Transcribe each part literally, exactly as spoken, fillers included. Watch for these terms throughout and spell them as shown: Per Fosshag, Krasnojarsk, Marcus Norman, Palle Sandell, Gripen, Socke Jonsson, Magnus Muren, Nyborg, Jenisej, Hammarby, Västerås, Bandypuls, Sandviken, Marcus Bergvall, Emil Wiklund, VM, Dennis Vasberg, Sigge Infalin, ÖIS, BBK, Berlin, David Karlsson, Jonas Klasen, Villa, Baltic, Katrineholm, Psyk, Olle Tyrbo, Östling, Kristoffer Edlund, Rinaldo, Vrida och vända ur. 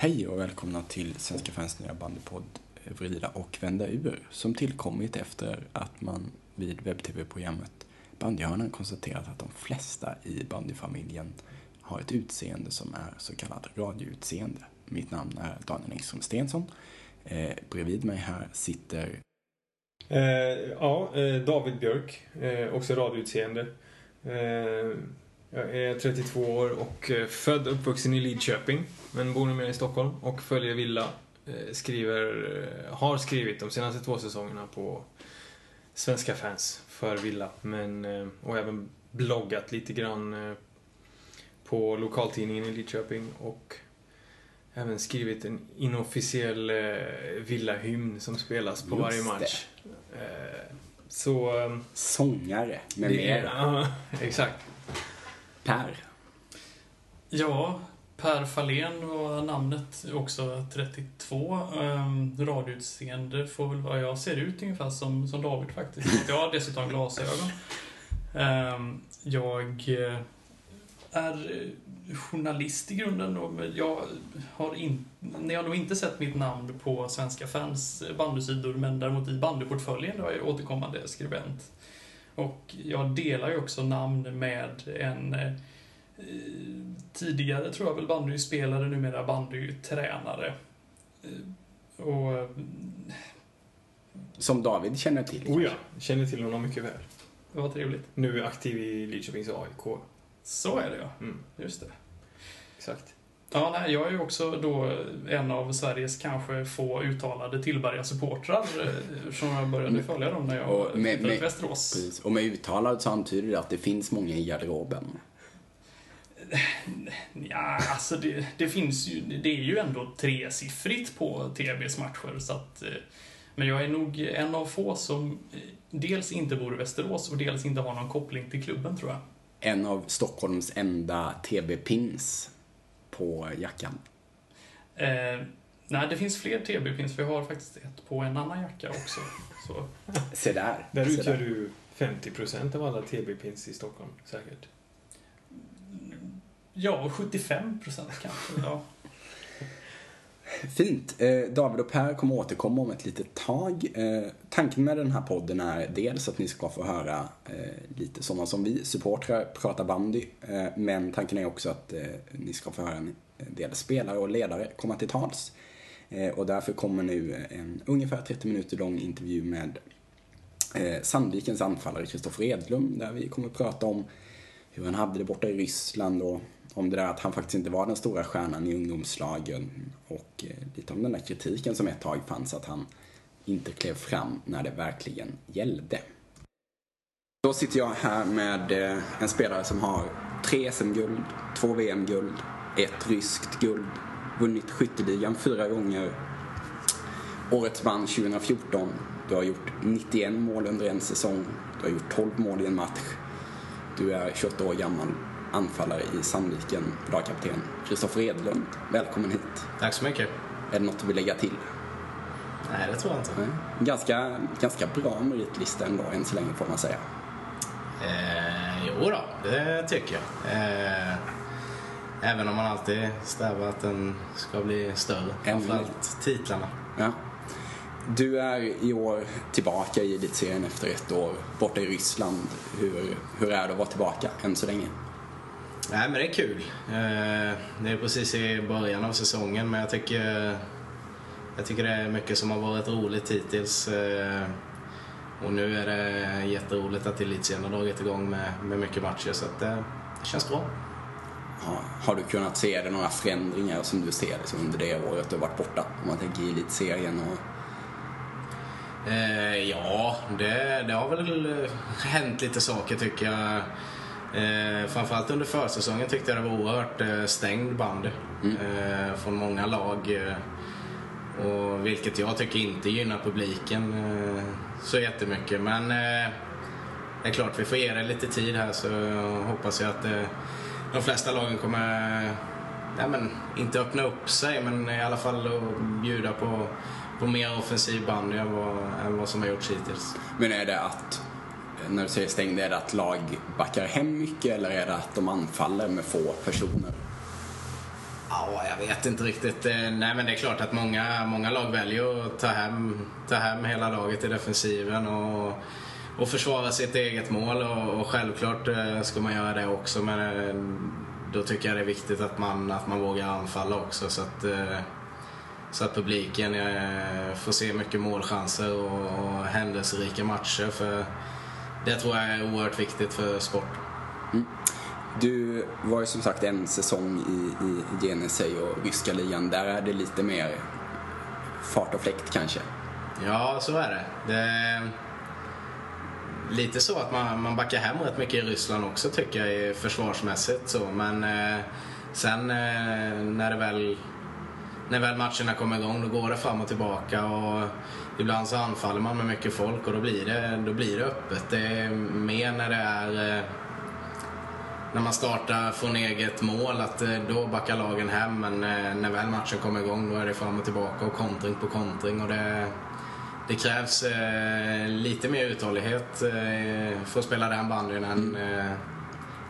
Hej och välkomna till Svenska fans nya bandypodd Vrida och vända ur, som tillkommit efter att man vid webb-tv-programmet Bandyhörnan konstaterat att de flesta i bandyfamiljen har ett utseende som är så kallat radioutseende. Mitt namn är Daniel Engström Stenson. Eh, bredvid mig här sitter... Eh, ja, eh, David Björk, eh, också radioutseende. Eh... Jag är trettiotvå år och född och uppvuxen i Lidköping, men bor numera i Stockholm och följer Villa. Skriver, har skrivit de senaste två säsongerna på Svenska fans för Villa, men, och även bloggat lite grann på lokaltidningen i Lidköping och även skrivit en inofficiell Villa-hymn som spelas på varje match. Så, sångare med mera. Ja, exakt. Per. Ja, Per Fahlén var namnet, också trettiotvå. Ehm, radioutseende får väl vara, jag ser ut ungefär som, som David faktiskt. Jag har dessutom glasögon. Ehm, jag är journalist i grunden och jag har, in, jag har nog inte sett mitt namn på Svenska fans bandysidor, men däremot i bandyportföljen där jag är återkommande skribent. Och jag delar ju också namn med en eh, tidigare, tror jag väl, bandyspelare, numera bandytränare. Eh, och... Som David känner till. Oh ja, känner till honom mycket väl. Det var trevligt. Nu är aktiv i Lidköpings A I K. Så är det, ja. Mm. Just det. Exakt. Ja, nej, jag är ju också då en av Sveriges kanske få uttalade Tillberga-supportrar som jag började följa dem när jag var i Västerås. Precis. Och med uttalad så antyder det att det finns många i garderoben. Ja, alltså det, det finns ju, det är ju ändå tresiffrigt på T B:s matcher, så att, men jag är nog en av få som dels inte bor i Västerås och dels inte har någon koppling till klubben, tror jag. En av Stockholms enda T B-pins på jackan. Eh, nej, det finns fler T B-pins, för jag har faktiskt ett på en annan jacka också. Så. Se där. Där se utgör där. Du femtio procent av alla T B-pins i Stockholm, säkert. Ja, sjuttiofem procent kanske. Ja. Fint. Eh, David och Per kommer återkomma om ett litet tag. Eh, tanken med den här podden är dels att ni ska få höra eh, lite sådana som vi, supportrar, prata bandy. Eh, men tanken är också att eh, ni ska få höra en del spelare och ledare komma till tals. Eh, och därför kommer nu en ungefär trettio minuter lång intervju med eh, Sandvikens anfallare Kristoffer Edlund, där vi kommer prata om hur han hade det borta i Ryssland och om det där att han faktiskt inte var den stora stjärnan i ungdomslagen, och lite om den där kritiken som ett tag fanns att han inte klev fram när det verkligen gällde. Då sitter jag här med en spelare som har tre S M-guld, två V M-guld, ett ryskt guld, vunnit skytteligan fyra gånger, årets vann tjugofjorton, du har gjort nittioett mål under en säsong, du har gjort tolv mål i en match, du är tjugoåtta år gammal, anfallare i Sandviken, lagkapten Kristoffer Edlund. Välkommen hit. Tack så mycket. Är det något du vill lägga till? Nej, det tror jag inte. Nej. Ganska, ganska bra meritlista ändå, än så länge får man säga. Eh, jo då, det tycker jag. Eh, även om man alltid strävar att den ska bli större. Framförallt titlarna. Ja. Du är i år tillbaka i elitserien efter ett år borta i Ryssland. Hur, hur är det att vara tillbaka än så länge? Nej, men det är kul. Det är precis i början av säsongen, men jag tycker, jag tycker det är mycket som har varit roligt hittills. Och nu är det jätteroligt att elitserien har dragit igång med, med mycket matcher, så att det känns bra. Ja, har du kunnat se det, några förändringar som du ser liksom under det året du har varit borta, om man tänker i elitserien och... Ja, det, det har väl hänt lite saker, tycker jag. Eh, framförallt under försäsongen tyckte jag det var oerhört eh, stängd bandy mm. eh, från många lag, eh, och vilket jag tycker inte gynnar publiken eh, så jättemycket, men eh, det är klart vi får ge det lite tid här, så hoppas jag att eh, de flesta lagen kommer nej men, inte öppna upp sig, men i alla fall att bjuda på, på mer offensiv bandy än vad, än vad som har gjorts hittills. Men är det att, när du säger stängd, är det att lag backar hem mycket, eller är det att de anfaller med få personer? Ja, jag vet inte riktigt. Nej, men det är klart att många, många lag väljer att ta hem, ta hem hela laget i defensiven och, och försvara sitt eget mål, och, och självklart ska man göra det också, men då tycker jag det är viktigt att man, att man vågar anfalla också, så att, så att publiken får se mycket målchanser och, och händelserika matcher, för det tror jag är oerhört viktigt för sport. Mm. Du var ju som sagt en säsong i, i Jenisej och ryska ligan. Där är det lite mer fart och fläkt kanske. Ja, så är det. Det är lite så att man, man backar hem rätt mycket i Ryssland också, tycker jag, försvarsmässigt. Så. Men eh, sen eh, när, det väl, när väl matcherna kommer igång, då går det fram och tillbaka. Och ibland så anfaller man med mycket folk, och då blir det, då blir det öppet. Det är mer när det är... Eh, När man startar från eget mål, att då backar lagen hem, men när väl matchen kommer igång, då är det fram och tillbaka och kontring på kontring, och det, det krävs eh, lite mer uthållighet eh, för att spela den bandyn än, eh,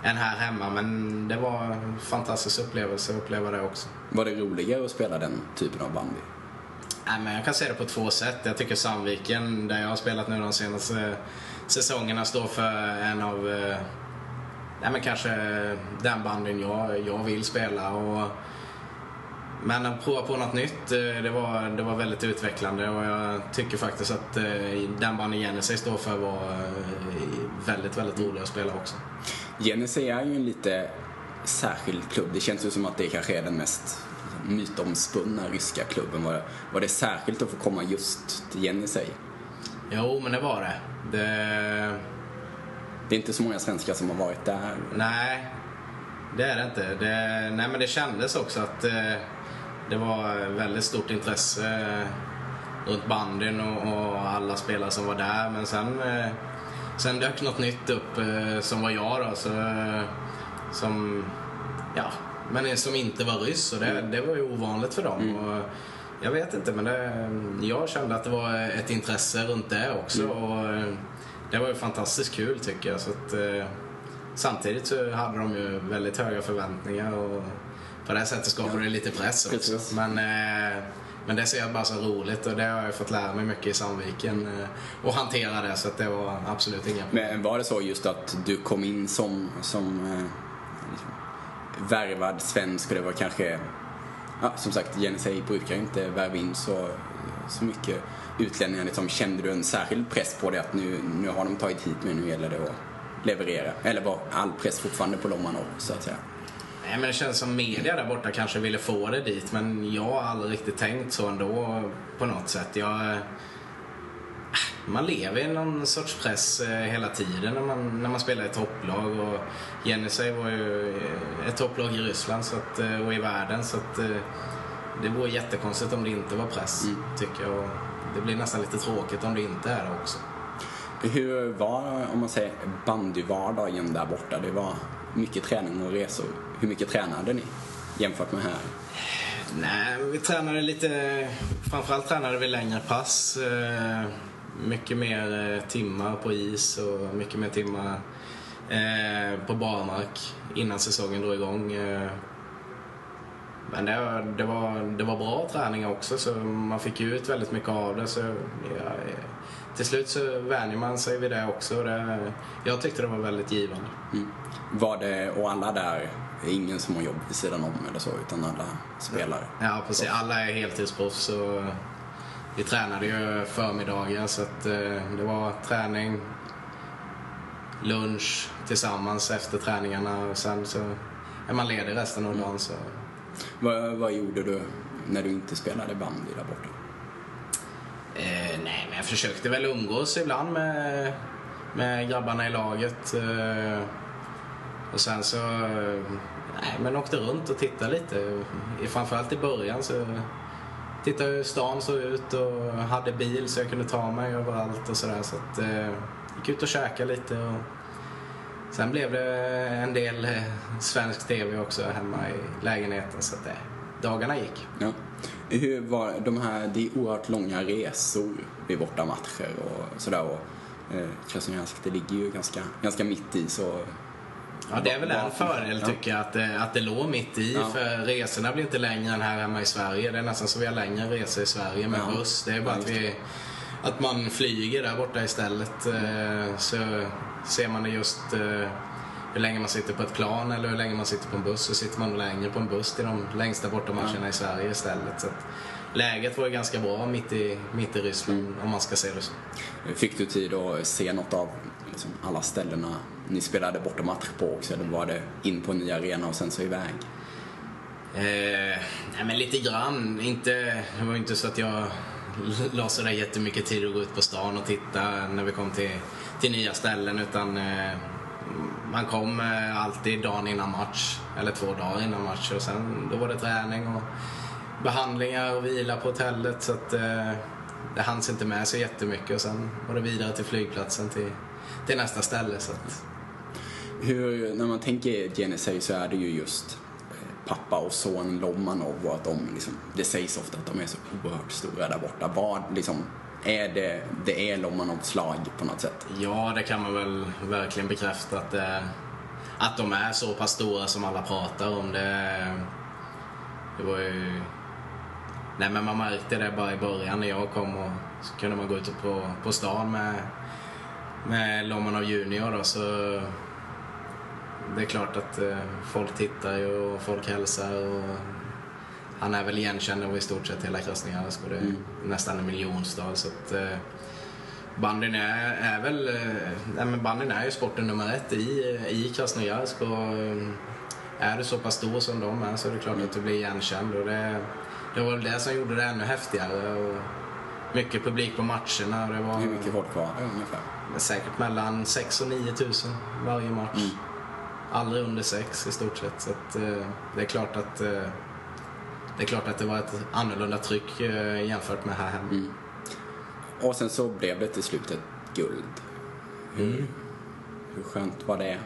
än här hemma, men det var en fantastisk upplevelse att uppleva det också. Var det roligare att spela den typen av bandy? Nej, men jag kan se det på två sätt. Jag tycker Sandviken, där jag har spelat nu de senaste säsongerna, står för en av... Eh, Nej, men kanske den banden jag, jag vill spela, och, men att prova på något nytt, det var, det var väldigt utvecklande, och jag tycker faktiskt att den banden Jenisej står för var väldigt, väldigt rolig att spela också. Jenisej är ju en lite särskild klubb. Det känns ju som att det kanske är den mest mytomspunna ryska klubben. Var det, var det särskilt att få komma just till Jenisej? Jo, men det var det. Det... Det är inte så många svenskar som har varit där. Nej, det är det inte. Det, nej, men det kändes också att eh, det var väldigt stort intresse eh, runt bandyn och, och alla spelare som var där. Men sen, eh, sen dök något nytt upp eh, som var jag då. Så, eh, som, ja, men som inte var ryss. Och det, det var ju ovanligt för dem. Mm. Och, jag vet inte, men det, jag kände att det var ett intresse runt det också. Mm. Och... Det var ju fantastiskt kul, tycker jag, så att, eh, samtidigt så hade de ju väldigt höga förväntningar, och på det sättet skapade det ja. lite press också. Men, eh, men det ser jag bara så roligt, och det har jag fått lära mig mycket i Sandviken eh, och hantera det, så att det var absolut inga. Men var det så just att du kom in som, som eh, liksom, värvad svensk, och det var kanske, ja, som sagt, Jenisej brukar inte värva in så, så mycket utlänningar, liksom, kände du en särskild press på det, att nu, nu har de tagit hit mig, nu gäller det att leverera? Eller var all press fortfarande på Lomanov, så att säga? Nej, men det känns som media där borta kanske ville få det dit, men jag har aldrig riktigt tänkt så ändå på något sätt. Jag, man lever i någon sorts press hela tiden när man, när man spelar ett topplag, och Jenisej var ju ett topplag i Ryssland, så att, och i världen, så att det vore jättekonstigt om det inte var press, mm. tycker jag. Det blir nästan lite tråkigt om det inte är det också. Hur var, om man säger, bandyvardagen där borta? Det var mycket träning och resor. Hur mycket tränade ni jämfört med här? Nej, vi tränade lite... Framförallt tränade vi längre pass. Mycket mer timmar på is och mycket mer timmar på barmark innan säsongen drog igång. Men det var, det, var, det var bra träning också, så man fick ut väldigt mycket av det. Så ja, till slut så vänjer man sig vid det också. Det, jag tyckte det var väldigt givande. Mm. Var det, och alla där, ingen som har jobb vid sidan om eller så, utan alla spelare? Ja, precis. Alla är heltidsproffs, och vi tränade ju förmiddagar, så att, det var träning, lunch tillsammans efter träningarna, och sen så är man ledig resten av dagen. Så. Vad, vad gjorde du när du inte spelade bandy där borta? Eh, nej, men jag försökte väl umgås ibland med, med grabbarna i laget. Eh, och sen så nej, men åkte runt och tittade lite. Framförallt i början så tittade hur stan såg ut, och hade bil så jag kunde ta mig överallt och sådär. Så att, eh, gick ut och käkade lite och Sen blev det en del svensk tv också hemma i lägenheten, så att det, dagarna gick. Ja. Hur var de här, det är oerhört långa resor vid borta matcher och sådär, och eh, Krasnojarsk, det ligger ju ganska, ganska mitt i, så... Ja, det är väl en fördel tycker jag, att det, att det låg mitt i, ja. För resorna blir inte längre än här hemma i Sverige. Det är nästan så vi har längre resor i Sverige med ja. buss. Det är bara att, vi, att man flyger där borta istället. Så ser man det just hur länge man sitter på ett plan eller hur länge man sitter på en buss. Så sitter man längre på en buss till de längsta bortamatcherna ja. i Sverige istället. Så att läget var ju ganska bra mitt i, mitt i Ryssland mm. om man ska se det så. Fick du tid att se något av liksom alla ställena ni spelade bort match på också, eller var det in på en ny arena och sen så iväg? Eh, nej men lite grann, inte, det var inte så att jag la så där jättemycket tid att gå ut på stan och titta när vi kom till, till nya ställen, utan eh, man kom eh, alltid dagen innan match eller två dagar innan match, och sen då var det träning och behandlingar och vila på hotellet, så att eh, det hanns inte med så jättemycket, och sen var det vidare till flygplatsen till, till nästa ställe, så att... Hur, när man tänker Jenisej så är det ju just pappa och son Lomanov, och att de liksom, det sägs ofta att de är så oerhört stora där borta. Vad liksom, är det, det är Lomanovs lag på något sätt? Ja, det kan man väl verkligen bekräfta, att, det, att de är så pass stora som alla pratar om. Det, det var ju... Nej, men man märkte det bara i början när jag kom, och så kunde man gå ut på, på stan med, med Lomanov junior då, så... Det är klart att eh, folk tittar ju och folk hälsar, och han är väl igenkänd över i stort sett hela Krasnojarsk, och det är mm. nästan en miljonstad, så att eh, bandyn är, är väl eh, men bandyn är ju sporten nummer ett i, i Krasnojarsk, och är du så pass stor som de är, så är det klart mm. att du blir igenkänd, och det, det var väl det som gjorde det ännu häftigare, och mycket publik på matcherna, och det var... Hur mycket folk var det ungefär? Säkert mellan sex och nio tusen varje match. Mm. Aldrig under sex i stort sett, så att, eh, det är klart att eh, det är klart att det var ett annorlunda tryck eh, jämfört med här hemma. Mm. Och sen så blev det till slut ett guld. Hur, mm. hur skönt var det?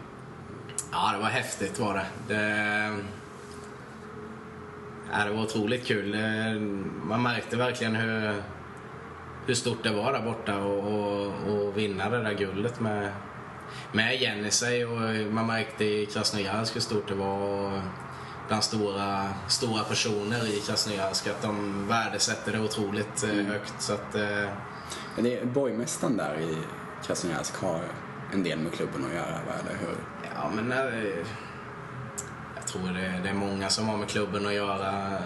Ja, det var häftigt var det. Det, ja, det var otroligt kul. Man märkte verkligen hur, hur stort det var där borta, och, och, och vinna det där guldet med med Jenisej, och man märkte i Krasnojarsk hur stort det var, bland stora, stora personer i Krasnojarsk, att de värdesätter det otroligt mm. högt, så att eh... det är borgmästaren där i Krasnojarsk har en del med klubben att göra, eller hur? Ja, men nej, jag tror det, det är många som har med klubben att göra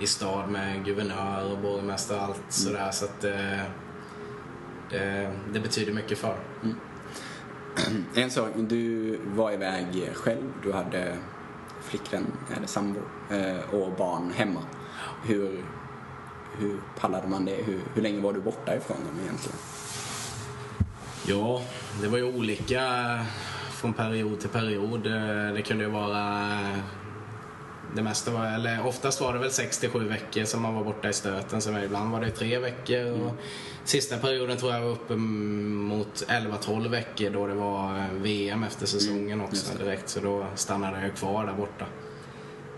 i stad, med guvernör och borgmästare och allt mm. sådär, så att eh, det, det betyder mycket för mm. En sak, du var iväg själv, du hade flickvän eller sambo och barn hemma. Hur, hur pallade man det? Hur, hur länge var du borta ifrån dem egentligen? Ja, det var ju olika från period till period. Det kunde ju vara det mesta var, eller oftast var det väl sex till sju veckor som man var borta i stöten, så ibland var det tre veckor och mm. sista perioden tror jag var uppe mot elva tolv veckor, då det var V M efter säsongen mm. också direkt, så då stannade jag kvar där borta.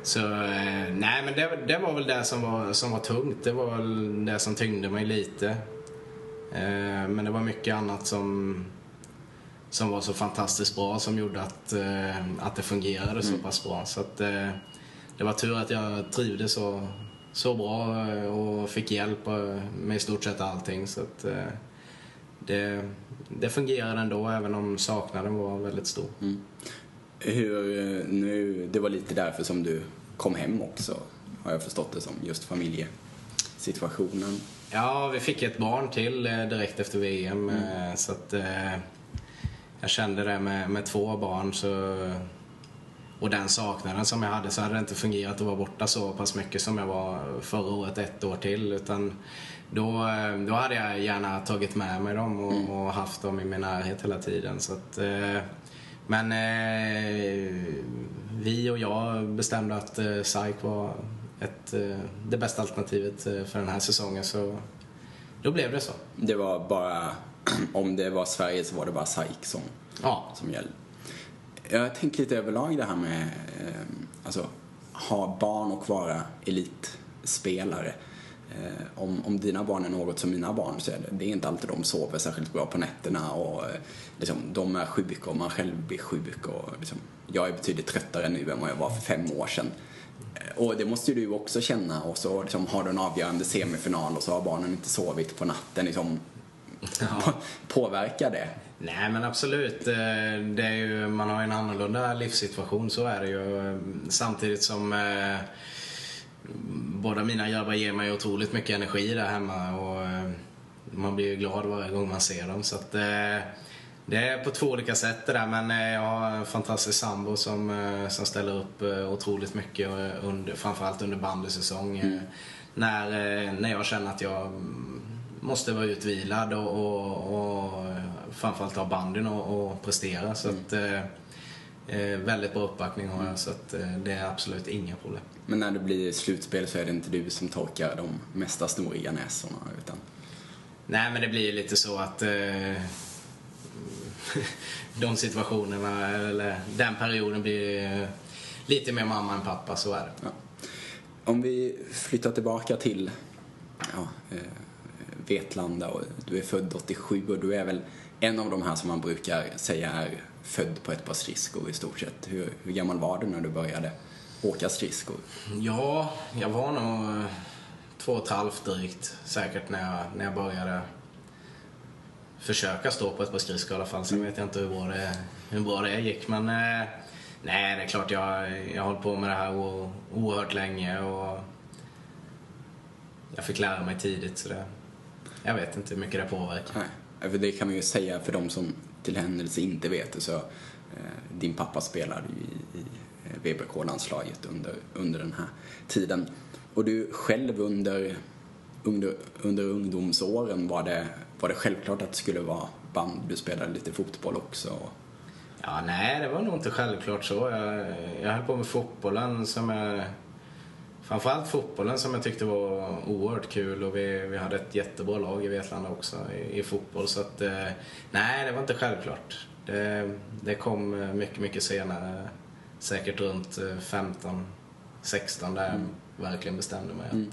Så nej, men det, det var väl det som var, som var tungt, det var väl det som tyngde mig lite, men det var mycket annat som som var så fantastiskt bra, som gjorde att, att det fungerade mm. så pass bra, så att det var tur att jag trivdes så, så bra och fick hjälp med i stort sett allting, så att det, det fungerade ändå, även om saknaden var väldigt stor. Mm. Hur, nu, det var lite därför som du kom hem också, har jag förstått det som, just familjesituationen. Ja, vi fick ett barn till direkt efter V M mm. så att jag kände det med, med två barn, så... Och den saknaden som jag hade, så hade det inte fungerat att vara borta så pass mycket som jag var förra året, ett år till. Utan då, då hade jag gärna tagit med mig dem och, mm. och haft dem i min närhet hela tiden. Så att, eh, men eh, vi och jag bestämde att eh, Psyk var ett, eh, det bästa alternativet för den här säsongen. Så då blev det så. Det var bara, om det var Sverige så var det bara Psyk som, ja. som gällde. Jag tänker lite överlag det här med alltså, ha barn och vara elitspelare. Om, om dina barn är något som mina barn så är det, det är inte alltid de sover särskilt bra på nätterna och liksom, de är sjuka och man själv blir sjuk och liksom, jag är betydligt tröttare nu än vad jag var för fem år sedan. Och det måste ju du också känna. Och så liksom, har du en avgörande semifinal och så har barnen inte sovit på natten liksom, ja. på, Påverkar det? Nej men absolut, det är ju, man har en annorlunda livssituation, så är det ju. Samtidigt som eh, båda mina grabbar ger mig otroligt mycket energi där hemma och eh, man blir ju glad varje gång man ser dem. Så att, eh, det är på två olika sätt det där, men eh, jag har en fantastisk sambo som, eh, som ställer upp eh, otroligt mycket under, framförallt under bandysäsong. Mm. eh, när, eh, när jag känner att jag måste vara utvilad och, och, och framförallt ha bandyn och, och prestera. Så mm. att, eh, väldigt bra uppbackning har jag, så att, eh, det är absolut inga problem. Men när det blir slutspel så är det inte du som torkar de mesta snoriga näsorna utan... Nej men det blir lite så att eh, de situationerna eller den perioden blir eh, lite mer mamma än pappa, så är det. Ja. Om vi flyttar tillbaka till ja, eh, Vetlanda, och du är född åttiosju och du är väl en av de här som man brukar säga är född på ett par skridskor i stort sett. Hur, hur gammal var du när du började åka skridskor? Ja, jag var nog två och ett halvt drygt säkert när jag, när jag började försöka stå på ett par skridskor i alla fall. Sen vet jag inte hur bra det, hur bra det gick, men nej, det är klart jag, jag har hållit på med det här o, oerhört länge och jag fick lära mig tidigt, så det... Jag vet inte hur mycket det påverkar. Nej, för det kan man ju säga för de som till händelse inte vet det, så eh, din pappa spelade ju i, i V B K-landslaget under, under den här tiden. Och du själv under, under, under ungdomsåren, var det, var det självklart att det skulle vara band? Du spelade lite fotboll också? Ja, nej, det var nog inte självklart så. Jag, jag höll på med fotbollen som jag... Framförallt fotbollen som jag tyckte var oerhört kul, och vi, vi hade ett jättebra lag i Vetlanda också i, i fotboll, så att eh, nej, det var inte självklart. Det, det kom mycket, mycket senare, säkert runt femton sexton där mm. jag verkligen bestämde mig att mm.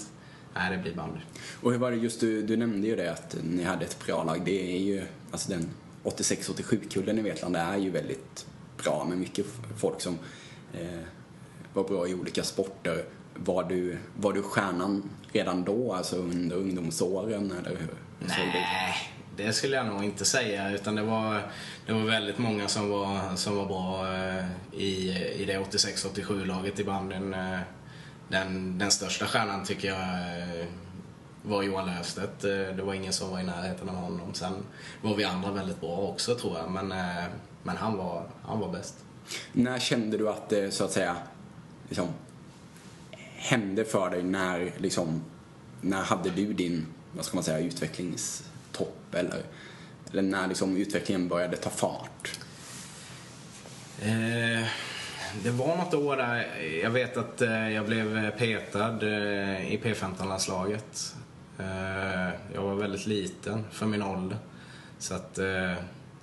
nej, det blir bandy. Och hur var det just, du, du nämnde ju det att ni hade ett bra lag, det är ju, alltså den åttiosex åttiosju-kullen i Vetlanda är ju väldigt bra med mycket folk som eh, var bra i olika sporter. Var du, var du stjärnan redan då, alltså under ungdomsåren, eller hur? Nej, det skulle jag nog inte säga, utan det var, det var väldigt många som var, som var bra i, i det åttiosex åttiosju-laget i banden. Den, den största stjärnan tycker jag var Johan Löfstedt. Det var ingen som var i närheten av honom. Sen var vi andra väldigt bra också, tror jag, men, men han var, han var bäst. När kände du att det, så att säga, liksom... hände för dig, när liksom, när hade du din, vad ska man säga, utvecklingstopp, eller, eller när liksom utvecklingen började ta fart? Eh, det var något år där jag vet att eh, jag blev petad eh, i P femton-landslaget. Eh, jag var väldigt liten för min ålder, så att eh,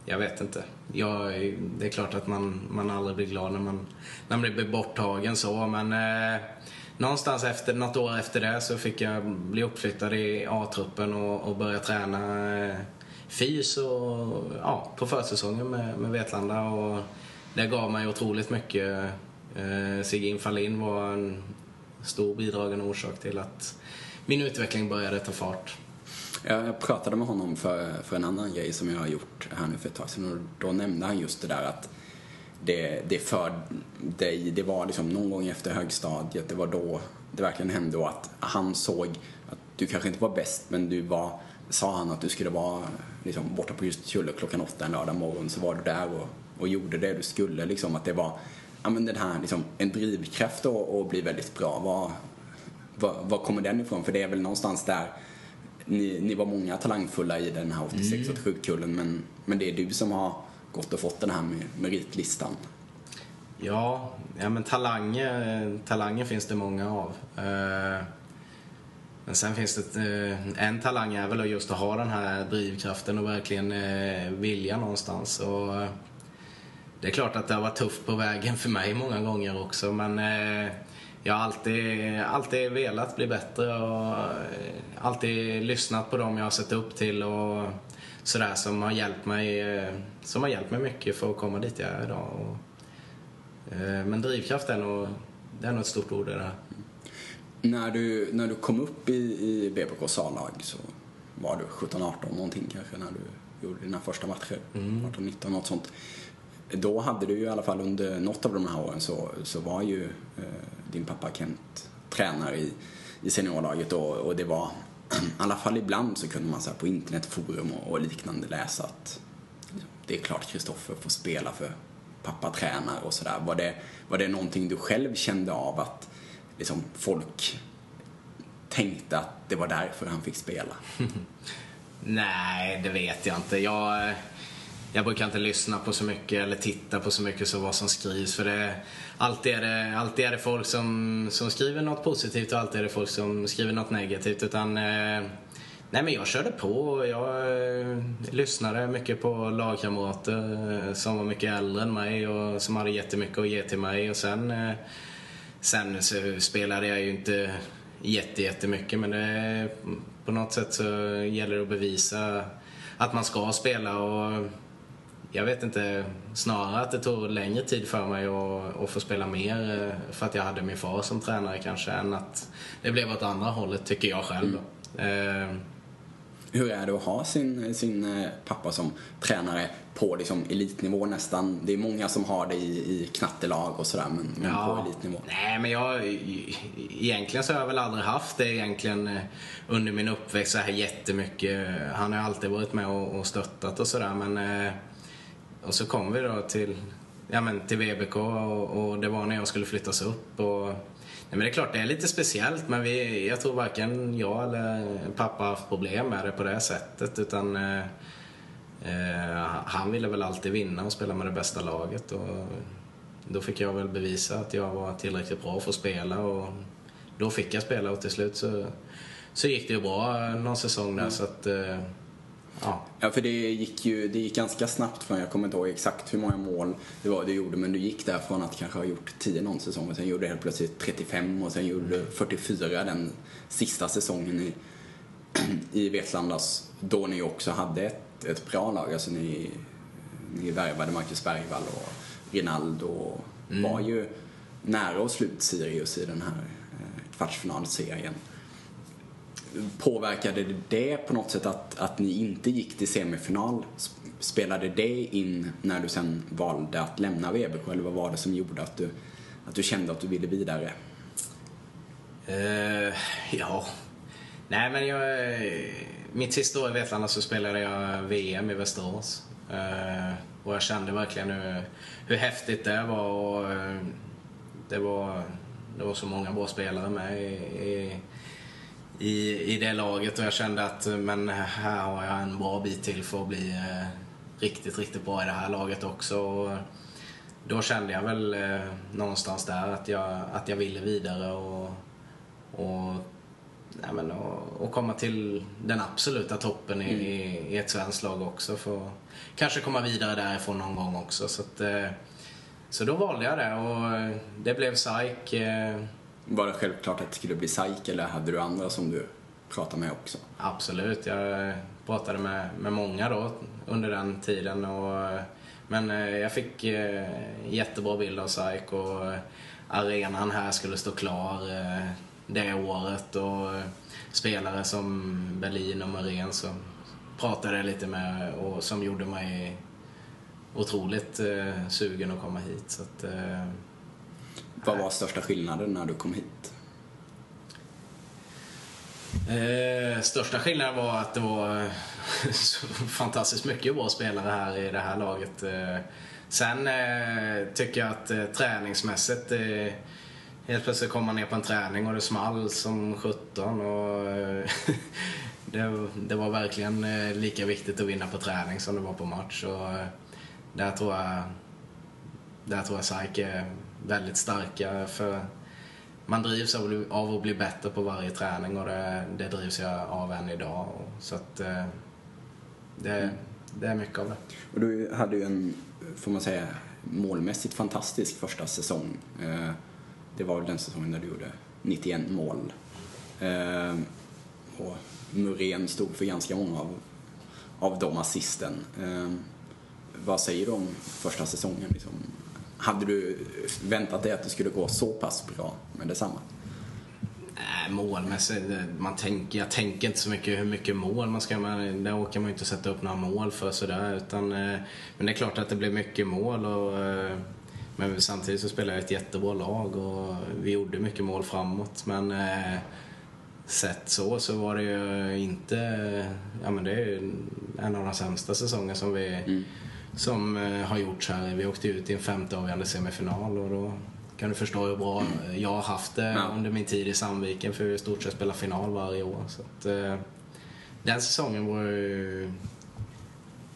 jag vet inte. Jag, det är klart att man, man aldrig blir glad när man, när man blir borttagen så, men eh, någonstans efter, något år efter det, så fick jag bli uppflyttad i A-truppen och, och börja träna fys och, ja, på försäsongen med, med Vetlanda, och det gav mig otroligt mycket. Eh, Sigge Infalin var en stor bidragande orsak till att min utveckling började ta fart. Jag pratade med honom för, för en annan grej som jag har gjort här nu för ett tag sedan, och då nämnde han just det där att Det, det för dig, det var liksom någon gång efter högstadiet, det var då det verkligen hände, och att han såg att du kanske inte var bäst, men du var, sa han att du skulle vara liksom borta på just Kulle klockan åtta en lördag morgon, så var du där och, och gjorde det du skulle liksom, att det var, ja, men den här liksom, en drivkraft och, och bli väldigt bra. Vad, vad, vad kommer den ifrån? För det är väl någonstans där ni, ni var många talangfulla i den här åttiosex åttiosju-kullen, men, men det är du som har gått och fått den här meritlistan. Ja, ja, men talanger, talanger finns det många av. Men sen finns det en talang är väl just att ha den här drivkraften och verkligen vilja någonstans. Och det är klart att det har varit tufft på vägen för mig många gånger också, men eh, jag har alltid, alltid velat bli bättre och alltid lyssnat på dem jag har sett upp till och sådär, som har hjälpt mig, som har hjälpt mig mycket för att komma dit jag är idag. Och, eh, men drivkraft är nog, det är nog ett stort ord i det här. När du, när du kom upp i, i B B Ks A-lag så var du sjutton arton någonting kanske när du gjorde dina första matcher, mm. arton nitton något sånt. Då hade du ju i alla fall under något av de här åren så, så var ju eh, din pappa Kent tränare i, i seniorlaget och, och det var i alla fall ibland så kunde man så här på internetforum och, och liknande läsa att det är klart Kristoffer får spela för pappa tränare och sådär. Var det, var det någonting du själv kände av att liksom folk tänkte att det var därför han fick spela? Nej, det vet jag inte. Jag... Jag brukar inte lyssna på så mycket eller titta på så mycket så vad som skrivs, för det, alltid, är det, alltid är det folk som, som skriver något positivt och alltid är det folk som skriver något negativt, utan eh, nej, men jag körde på och jag eh, lyssnade mycket på lagkamrater eh, som var mycket äldre än mig och som hade jättemycket att ge till mig, och sen, eh, sen så spelade jag ju inte jätte, jättemycket, men det, på något sätt så gäller det att bevisa att man ska spela. Och jag vet inte, snarare att det tog längre tid för mig att, att få spela mer för att jag hade min far som tränare kanske, än att det blev åt andra hållet, tycker jag själv. Mm. Eh. Hur är det att ha sin, sin pappa som tränare på liksom elitnivå nästan? Det är många som har det i, i knattelag och sådär, men, men ja, på elitnivå. Nej, men jag egentligen så har jag väl aldrig haft det egentligen under min uppväxt så här jättemycket. Han har alltid varit med och, och stöttat och sådär, men eh, och så kom vi då till, ja, men till V B K och, och det var när jag skulle flyttas upp. Och, nej, men det är klart det är lite speciellt, men vi, jag tror varken jag eller pappa har haft problem med det på det sättet, utan eh, eh, han ville väl alltid vinna och spela med det bästa laget, och då fick jag väl bevisa att jag var tillräckligt bra för att spela, och då fick jag spela, och till slut så, så gick det ju bra någon säsong där, mm. så att... Eh, Ja. ja, för det gick ju det gick ganska snabbt från, jag kommer inte ihåg exakt hur många mål det var du gjorde, men du gick där från att kanske ha gjort tio någon säsong och sen gjorde du helt plötsligt trettiofem och sen gjorde du fyrtiofyra den sista säsongen i, i Vetlandas, då ni också hade ett, ett bra lag, alltså ni, ni värvade Marcus Bergvall och Rinaldo och mm. var ju nära och slut Sirius i den här kvartsfinalserien. Påverkade det på något sätt att, att ni inte gick till semifinal? Spelade det in när du sen valde att lämna V B K? Eller vad var det som gjorde att du, att du kände att du ville vidare? Uh, ja. Nej, men jag, mitt sista år i Vetlanda så spelade jag V M i Västerås. Uh, och jag kände verkligen hur, hur häftigt det var. Och, uh, det var. Det var så många bra spelare med i... i I, i det laget, och jag kände att men här har jag en bra bit till för att bli eh, riktigt, riktigt bra i det här laget också, och då kände jag väl eh, någonstans där att jag, att jag ville vidare och, och, nej men, och, och komma till den absoluta toppen i, mm. i, i ett svenskt lag också, för kanske komma vidare därifrån någon gång också, så, att, eh, så då valde jag det, och det blev SAIK. eh, Var det självklart att det skulle bli SAIK, eller hade du andra som du pratade med också? Absolut, jag pratade med, med många då under den tiden, och, men jag fick jättebra bild av SAIK, och arenan här skulle stå klar det året, och spelare som Berlin och Marén som pratade lite med och som gjorde mig otroligt sugen att komma hit, så att... Vad var största skillnaden när du kom hit? Eh, största skillnaden var att det var så fantastiskt mycket bra spelare här i det här laget. Eh, sen eh, tycker jag att eh, träningsmässigt eh, helt plötsligt kom man ner på en träning och det small som sjutton, och eh, det, det var verkligen eh, lika viktigt att vinna på träning som det var på match, och eh, där tror jag där tror jag SAIK är väldigt starka, för man drivs av att bli bättre på varje träning, och det, det drivs jag av än idag, så att det, det är mycket av det. Och du hade ju en, får man säga, målmässigt fantastisk första säsong. Eh, det var den säsongen där du gjorde nittioett mål. Eh, och Muren stod för ganska många av, av de assisten. Eh, vad säger du om första säsongen? Liksom? Hade du väntat dig att det skulle gå så pass bra med detsamma? Nej, målmässigt, man tänker, jag tänker inte så mycket hur mycket mål man ska, man, där åker man ju inte sätta upp några mål för sådär, utan, men det är klart att det blev mycket mål och, men samtidigt så spelade jag ett jättebra lag och vi gjorde mycket mål framåt, men sett så så var det ju inte, ja men det är ju en av de sämsta säsonger som vi mm. som har gjorts här. Vi åkte ut i en femte avgörande semifinal och då kan du förstå hur bra mm. jag har haft det ja. under min tid i Sandviken, för i stort sett spelar final varje år. Så att, eh, den säsongen var, ju,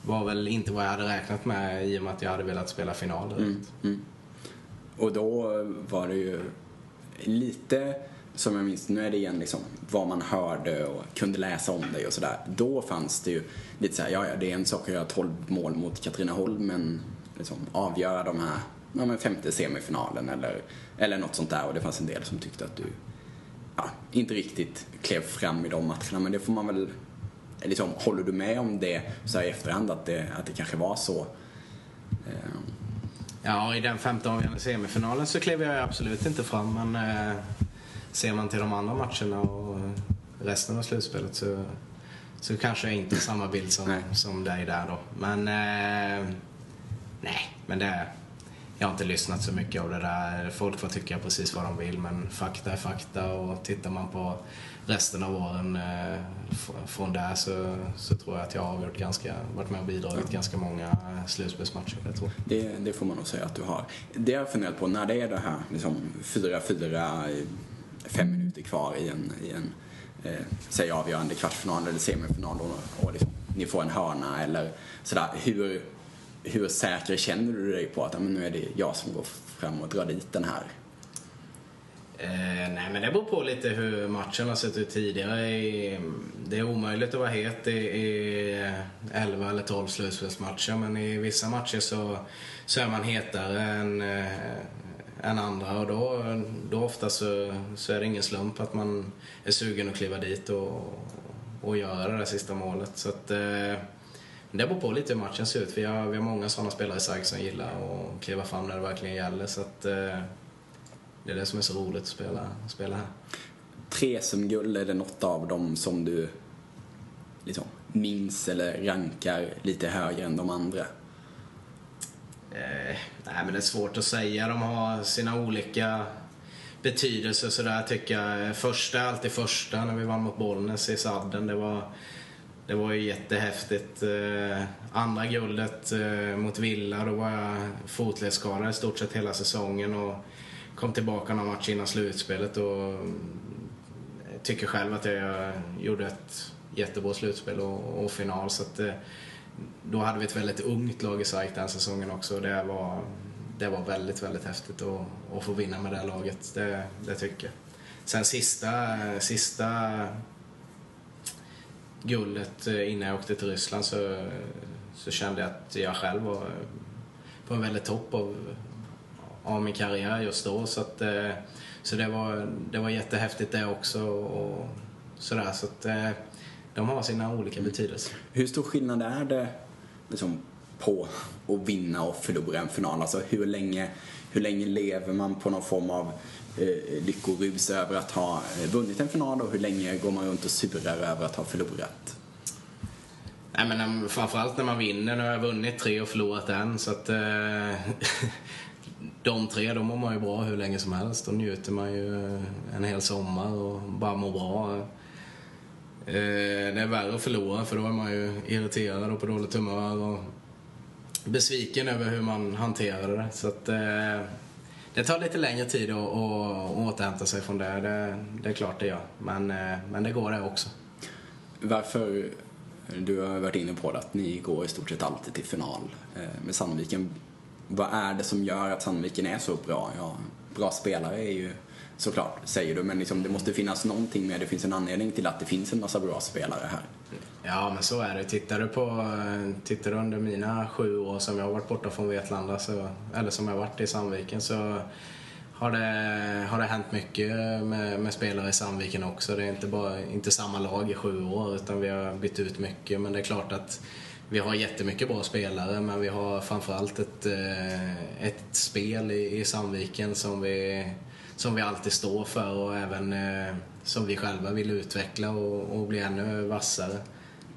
var väl inte vad jag hade räknat med, i och med att jag hade velat spela final. Mm. Mm. Och då var det ju lite, som jag minns, nu är det igen liksom, vad man hörde och kunde läsa om dig och sådär. Då fanns det ju lite såhär, ja det är en sak att göra tolv mål mot Katrineholm, men liksom, avgöra de här ja, men femte semifinalen eller, eller något sånt där, och det fanns en del som tyckte att du ja, inte riktigt klev fram i de matcherna, men det får man väl liksom, håller du med om det så här i efterhand att det, att det kanske var så? Eh. Ja, i den femte avgörande semifinalen så klev jag absolut inte fram, men eh, ser man till de andra matcherna och resten av slutspelet så, så kanske jag inte har samma bild som, som dig där då, men eh, nej, men det är, jag har inte lyssnat så mycket av det där. Folk får tycka precis vad de vill, men fakta är fakta, och tittar man på resten av åren eh, från där så, så tror jag att jag har varit, ganska, varit med och bidragit ja. ganska många slutspelsmatcher. Det, det får man nog säga att du har. Det jag funderat på, när det är det här liksom, fyra, fyra, fem minuter kvar i en, i en eh, säg avgörande kvartsfinal eller semifinal och, och liksom, ni får en hörna eller sådär, hur... hur säker känner du dig på att men nu är det jag som går fram och drar dit den här? Eh, nej, men det beror på lite hur matchen har sett ut tidigare. Det är omöjligt att vara het i, i elva eller tolv slutspelsmatcher, men i vissa matcher så, så är man hetare än, äh, än andra, och då, då ofta så, så är det ingen slump att man är sugen att kliva dit och, och göra det där sista målet. Så att... Eh, det beror på lite hur matchen ser ut. Vi har, vi har många sådana spelare i S A G som gillar att kliva fram när det verkligen gäller. Så att, eh, det är det som är så roligt att spela, spela här. Tre som guld, är det något av dem som du liksom minns eller rankar lite högre än de andra? Eh, nej, men det är svårt att säga. De har sina olika betydelser. Så där tycker jag. Första är alltid första. När vi vann mot Bollnäs i sadden, det var... det var ju jättehäftigt. Andra guldet mot Villa, då var jag fotledsskadad i stort sett hela säsongen och kom tillbaka någon match innan slutspelet, och tycker själv att jag gjorde ett jättebra slutspel och, och final. Så att, då hade vi ett väldigt ungt lag i S A G den säsongen också, och det var, det var väldigt, väldigt häftigt att, att få vinna med det här laget, det, det tycker jag. Sen sista sista guldet innan jag åkte till Ryssland, så, så kände jag att jag själv var på en väldigt topp av, av min karriär just då. Så, att, så det, var, det var jättehäftigt det också. Och sådär, så att, de har sina olika betydelser. Hur stor skillnad är det liksom, på att vinna och förlora en final? Alltså, hur, länge, hur länge lever man på någon form av lyckorus över att ha vunnit en final, och hur länge går man runt och surar över att ha förlorat? Nej, men framförallt när man vinner. Nu har jag vunnit tre och förlorat en, så att eh, de tre, de mår man ju bra hur länge som helst. Då njuter man ju en hel sommar och bara mår bra. Eh, det är värre att förlora, för då är man ju irriterad och på dåligt humör och besviken över hur man hanterade det. Så att eh, det tar lite längre tid att, att återhämta sig från det. Det, det är klart det gör. Men, men det går det också. Varför, du har varit inne på det, att ni går i stort sett alltid till final med Sandviken. Vad är det som gör att Sandviken är så bra? Ja, bra spelare är ju såklart, säger du. Men liksom, det måste finnas någonting med. Det finns en anledning till att det finns en massa bra spelare här. Ja, men så är det. Tittar du på tittar du under mina sju år som jag har varit borta från Vetlanda, så, eller som jag har varit i Sandviken, så har det, har det hänt mycket med, med spelare i Sandviken också. Det är inte, bara, inte samma lag i sju år, utan vi har bytt ut mycket. Men det är klart att vi har jättemycket bra spelare, men vi har framförallt ett, ett spel i, i Sandviken som vi, som vi alltid står för, och även som vi själva vill utveckla och, och bli ännu vassare.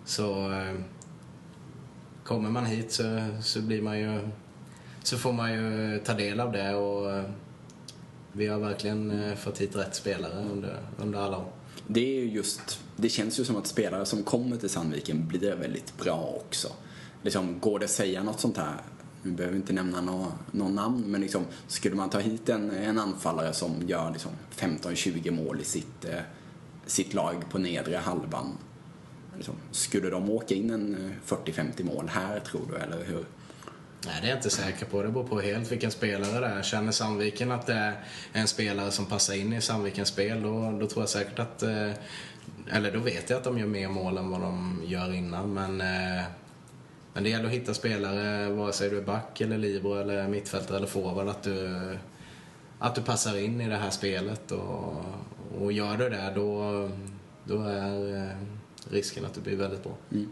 Så kommer man hit så, så, blir man ju, så får man ju ta del av det, och vi har verkligen fått hit rätt spelare under, under alla år. Det är ju just, det känns ju som att spelare som kommer till Sandviken blir väldigt bra också. Liksom, går det att säga något sånt här? Vi behöver inte nämna någon, någon namn, men liksom, skulle man ta hit en, en anfallare som gör liksom femton till tjugo mål i sitt, eh, sitt lag på nedre halvan, liksom, skulle de åka in en fyrtio till femtio mål här, tror du, eller hur? Nej, det är jag inte säker på. Det beror på helt vilken spelare det är. Känner Sandviken att det är en spelare som passar in i Sandvikens spel, då, då tror jag säkert att, eh, eller då vet jag att de gör mer mål än vad de gör innan, men eh, men det gäller att hitta spelare, vare sig du är back eller libero eller mittfältare eller forward, att du, att du passar in i det här spelet, och, och gör du det, då, då är risken att du blir väldigt bra. Mm.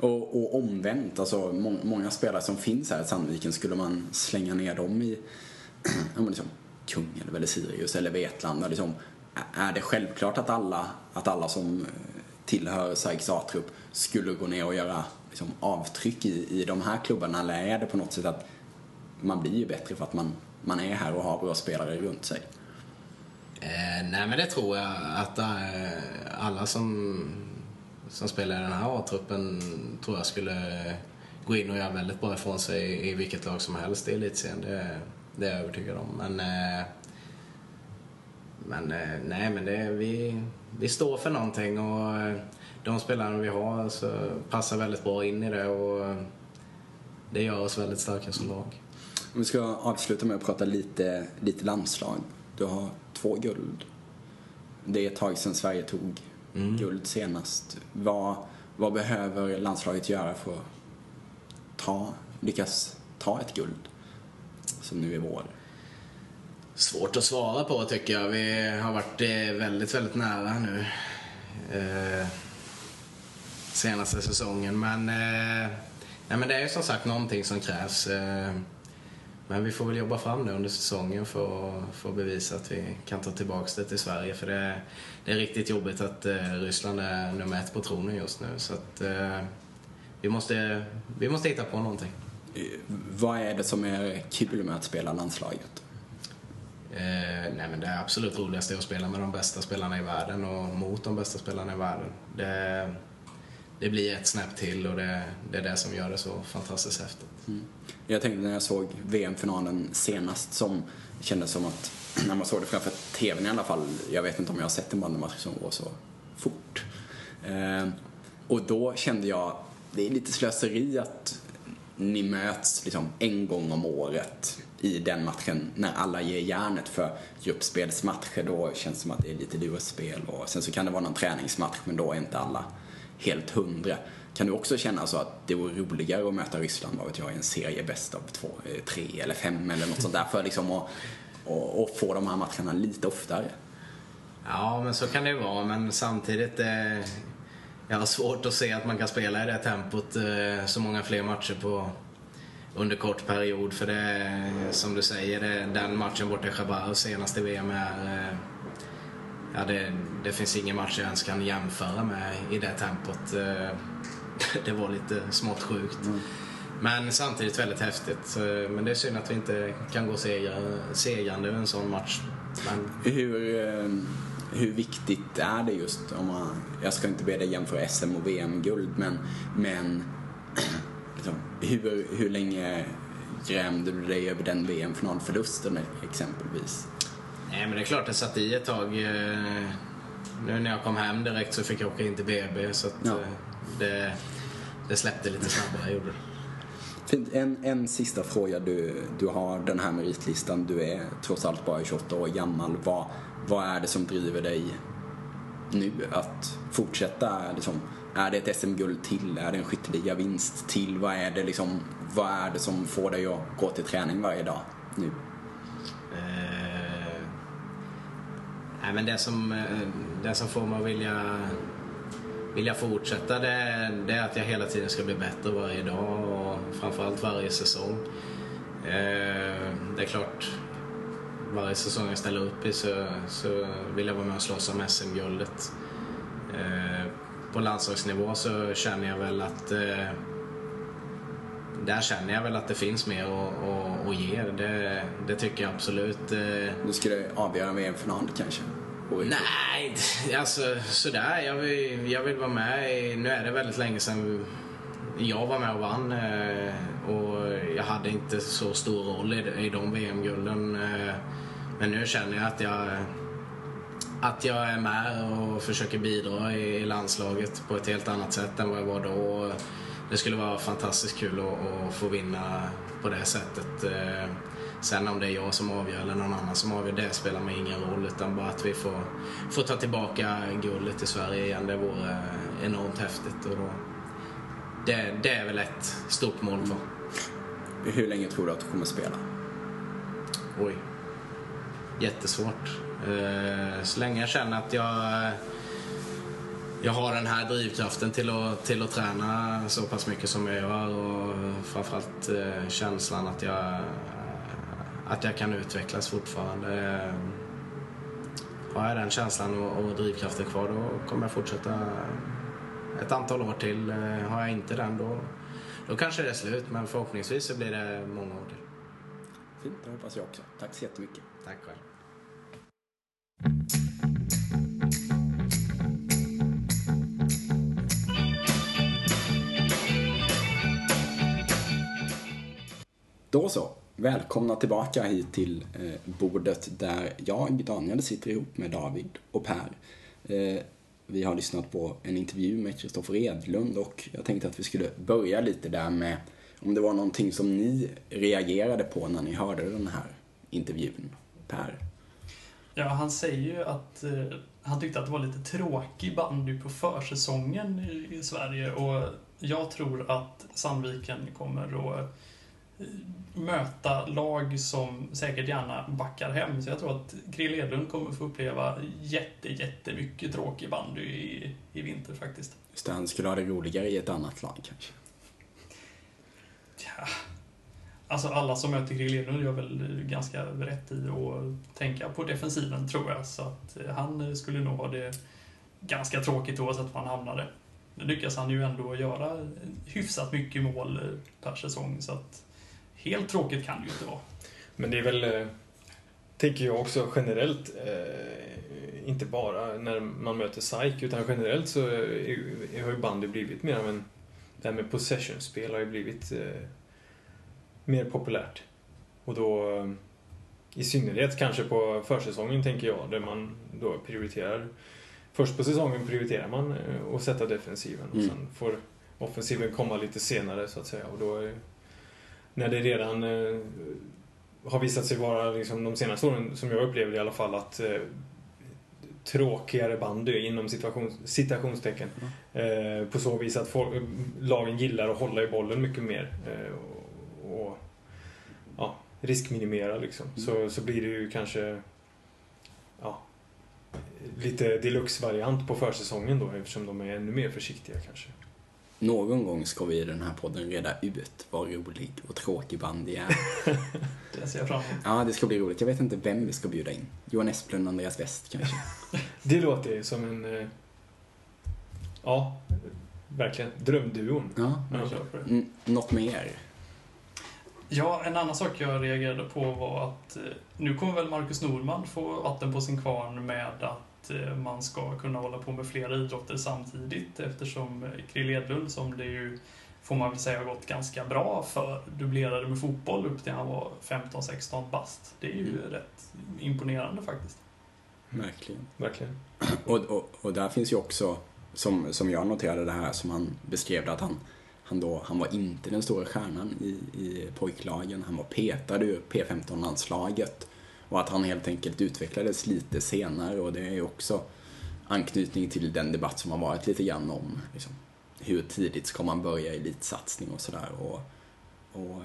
Och, och omvänt, alltså må- många spelare som finns här i Sandviken, skulle man slänga ner dem i liksom, Kungälv eller Sirius eller Vetlanda, liksom, är det självklart att alla, att alla som tillhör Saigs A-trupp skulle gå ner och göra liksom avtryck i, i de här klubbarna, eller är det på något sätt att man blir ju bättre för att man, man är här och har bra spelare runt sig? Eh, nej, men det tror jag att eh, alla som som spelar i den här A-truppen, tror jag skulle gå in och göra väldigt bra ifrån sig i, i vilket lag som helst i elitserien. Det, det är jag övertygad om. Men eh, men eh, nej, men det, vi vi står för någonting, och de spelarna vi har så passar väldigt bra in i det, och det gör oss väldigt starka som lag. Vi ska avsluta med att prata lite, lite landslag. Du har två guld. Det är ett tag sedan Sverige tog mm. guld senast. Vad, vad behöver landslaget göra för att ta, lyckas ta ett guld som nu är vår? Svårt att svara på, tycker jag. Vi har varit väldigt, väldigt nära nu. Eh, senaste säsongen, men, eh, nej, men det är ju som sagt någonting som krävs, eh, men vi får väl jobba fram det under säsongen för, för att bevisa att vi kan ta tillbaka det till Sverige, för det, det är riktigt jobbigt att eh, Ryssland är nummer ett på tronen just nu, så att eh, vi, måste, vi måste hitta på någonting. Vad är det som är kul med att spela landslaget? Eh, nej, men det är absolut roligaste att spela med de bästa spelarna i världen och mot de bästa spelarna i världen. Det, det blir ett snäpp till, och det, det är det som gör det så fantastiskt häftigt. Mm. Jag tänkte när jag såg V M-finalen senast, som kändes som att när man såg det framför tvn i alla fall, jag vet inte om jag har sett en bandymatch som går så fort. Eh, och då kände jag, det är lite slöseri att ni möts liksom en gång om året i den matchen när alla ger hjärnet, för gruppspelsmatcher då känns det som att det är lite lurspel, och sen så kan det vara någon träningsmatch, men då är inte alla helt hundra. Kan du också känna så att det vore roligare att möta Ryssland, vad vet jag, i en serie bäst av två, tre eller fem eller något sånt där, för liksom att och, och få de här matcherna lite oftare? Ja, men så kan det ju vara, men samtidigt eh, jag har svårt att se att man kan spela i det tempot eh, så många fler matcher på under kort period, för det som du säger, det, den matchen borta i Chabar senaste V M är eh, ja, det, det finns ingen match jag ens kan jämföra med i det tempot. Det var lite smått sjukt. Mm. Men samtidigt väldigt häftigt. Men det är synd att vi inte kan gå segrande över en sån match. Men... Hur, hur viktigt är det just, om man, jag ska inte be dig jämföra S M och V M-guld, men, men liksom, hur, hur länge grämde du dig över den V M-finalförlusten exempelvis? Nej, men det är klart jag satt i ett tag. Nu när jag kom hem direkt så fick jag åka in till B B, så att ja. det, det släppte lite snabbare, gjorde det. En, en sista fråga. Du, du har den här meritlistan. Du är trots allt bara tjugoåtta år gammal. Vad, vad är det som driver dig nu att fortsätta? Liksom, är det ett S M-guld till? Är det en skytteliga vinst till? Vad är det, liksom, vad är det som får dig att gå till träning varje dag nu? Eh, nej, men det som, det som får mig att vilja, vilja fortsätta det, det är att jag hela tiden ska bli bättre varje dag och framförallt varje säsong. Eh, det är klart, varje säsong jag ställer upp i så, så vill jag vara med och slåss om S M-guldet. Eh, på landslagsnivå så känner jag väl att eh, där känner jag väl att det finns mer att, att ge. Det, det tycker jag absolut. Nu ska du avgöra med en final kanske? Oj. Nej, alltså sådär. Jag vill, jag vill vara med. Nu är det väldigt länge sedan jag var med och vann. Och jag hade inte så stor roll i, i de V M-gulden. Men nu känner jag att jag, att jag är med och försöker bidra i landslaget på ett helt annat sätt än vad jag var då. Det skulle vara fantastiskt kul att, att få vinna på det sättet. Sen om det är jag som avgör eller någon annan som avgör, det spelar mig ingen roll, utan bara att vi får, får ta tillbaka guldet till Sverige igen. Det vore enormt häftigt. Och då, det, det är väl ett stort mål för. Mm. Hur länge tror du att du kommer spela? Oj, jättesvårt. Så länge jag känner att jag... Jag har den här drivkraften till att, till att träna så pass mycket som jag gör, och framförallt eh, känslan att jag, att jag kan utvecklas fortfarande. Har jag den känslan och, och drivkraften kvar, då kommer jag fortsätta ett antal år till. Har jag inte den, då, då kanske det är slut, men förhoppningsvis så blir det många år till. Fint, det hoppas jag också. Tack så jättemycket. Tack själv. Då så, välkomna tillbaka hit till bordet där jag, Daniel, sitter ihop med David och Per. Vi har lyssnat på en intervju med Kristoffer Edlund, och jag tänkte att vi skulle börja lite där med om det var någonting som ni reagerade på när ni hörde den här intervjun, Per. Ja, han säger ju att eh, han tyckte att det var lite tråkig bandy på försäsongen i, i Sverige, och jag tror att Sandviken kommer att möta lag som säkert gärna backar hem. Så jag tror att Krill Edlund kommer få uppleva jätte, jättemycket tråkig bandy i, i vinter faktiskt. Just det, han skulle ha det roligare i ett annat lag kanske. Ja, alltså alla som möter Krill Edlund gör väl ganska rätt i att tänka på defensiven, tror jag. Så att han skulle nog ha det ganska tråkigt oavsett var han hamnade. Nu lyckas han ju ändå göra hyfsat mycket mål per säsong, så att helt tråkigt kan det ju inte vara. Men det är väl, tänker jag också generellt, eh, inte bara när man möter psyk, utan generellt så är, har ju bandy blivit mer av en, det här med possession-spel har ju blivit eh, mer populärt. Och då i synnerhet kanske på försäsongen, tänker jag, där man då prioriterar, först på säsongen prioriterar man och sätter defensiven, och mm. sen får offensiven komma lite senare så att säga, och då är, när det redan eh, har visat sig vara liksom, de senaste åren som jag upplevde i alla fall, att eh, tråkigare bandy inom situations, citationstecken mm. eh, på så vis att folk, lagen gillar att hålla i bollen mycket mer eh, och, och ja, riskminimera liksom. mm. så, så blir det ju kanske ja, lite deluxe-variant på försäsongen då, eftersom de är ännu mer försiktiga kanske. Någon gång ska vi i den här podden reda ut vad rolig och tråkig bandy är. Det ser jag fram emot. Ja, det ska bli roligt. Jag vet inte vem vi ska bjuda in. Johan Esplund och Andreas West kanske. Det låter ju som en... Ja, verkligen. Drömduon. Ja, verkligen. Något mer. Ja, en annan sak jag reagerade på var att nu kommer väl Marcus Norman få vatten på sin kvarn med att man ska kunna hålla på med flera idrotter samtidigt, eftersom Krill Edlund, som det ju får man väl säga har gått ganska bra för, dubblerade med fotboll upp till han var femton sexton bast. Det är ju mm. rätt imponerande faktiskt. Verkligen. Verkligen. Och, och, och där finns ju också, som, som jag noterade det här som han beskrev, att han Han, då, han var inte den stora stjärnan i, i pojklagen. Han var petad ur P femton-landslaget. Och att han helt enkelt utvecklades lite senare. Och det är ju också anknytning till den debatt som har varit lite grann om liksom, hur tidigt ska man börja elitsatsning och sådär. Och, och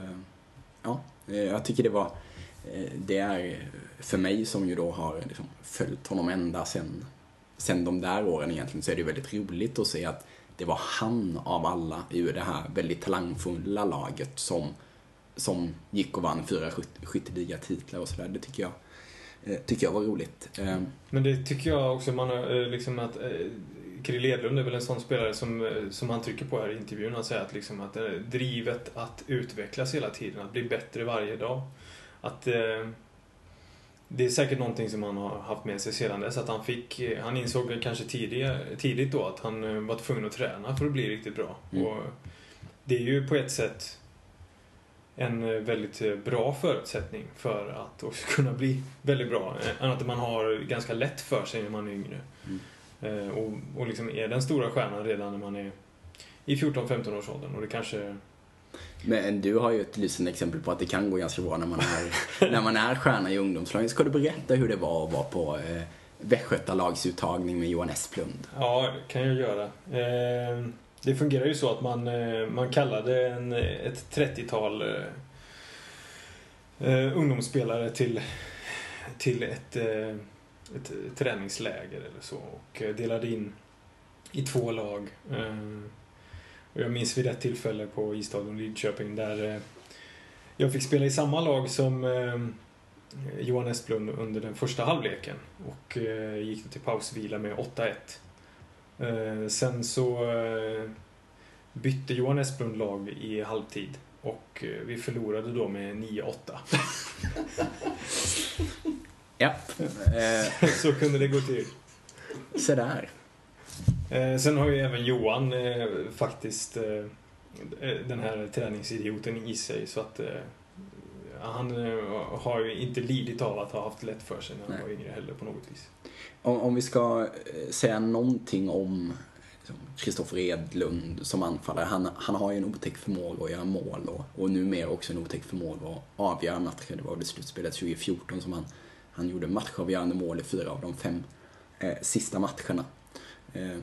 ja, jag tycker det var... Det är för mig som ju då har liksom följt honom ända sen, sen de där åren egentligen, så är det väldigt roligt att se att det var han av alla ur det här väldigt talangfulla laget som, som gick och vann fyra skytteliga titlar och sådär. Det tycker jag, tycker jag var roligt. Men det tycker jag också man har, liksom att Krille Edlund är väl en sån spelare som, som han trycker på här i intervjun. Han säger att, liksom att drivet att utvecklas hela tiden, att bli bättre varje dag. Att eh, det är säkert någonting som han har haft med sig sedan dess, att han fick, han insåg kanske tidiga, tidigt då att han var tvungen att träna för att bli riktigt bra. Mm. Och det är ju på ett sätt en väldigt bra förutsättning för att också kunna bli väldigt bra, annat än man har ganska lätt för sig när man är yngre. Mm. eh, och, och liksom är den stora stjärnan redan när man är i fjorton femton års åldern, och det kanske... Men du har ju ett lysande exempel på att det kan gå ganska bra när man är, när man är stjärna i ungdomslagen. Ska du berätta hur det var att vara på eh, Västgötalagsuttagning med Johan Esplund? Ja, det kan jag göra. Eh, det fungerar ju så att man, eh, man kallade en, ett trettiotal eh, ungdomsspelare till, till ett, eh, ett träningsläger eller så, och delade in i två lag. Eh, Jag minns vid ett tillfälle på Isstadion Lidköping där jag fick spela i samma lag som Johan Esplund under den första halvleken, och gick till pausvila med åtta ett. Sen så bytte Johan Esplund lag i halvtid och vi förlorade då med nio åtta. Ja. Så kunde det gå till. Så där. Eh, sen har ju även Johan eh, faktiskt eh, den här träningsidioten i sig, så att eh, han eh, har ju inte lidit av att ha haft lätt för sig när han Nej. var yngre heller på något vis. Om, om vi ska säga någonting om Kristoffer Edlund som anfallare, han, han har ju en otäck förmåga att göra mål, och, och numera också en otäck förmåga att avgöra matcher. Det var det slutspelet tjugo fjorton som han, han gjorde matchavgörande mål i fyra av de fem eh, sista matcherna. Eh,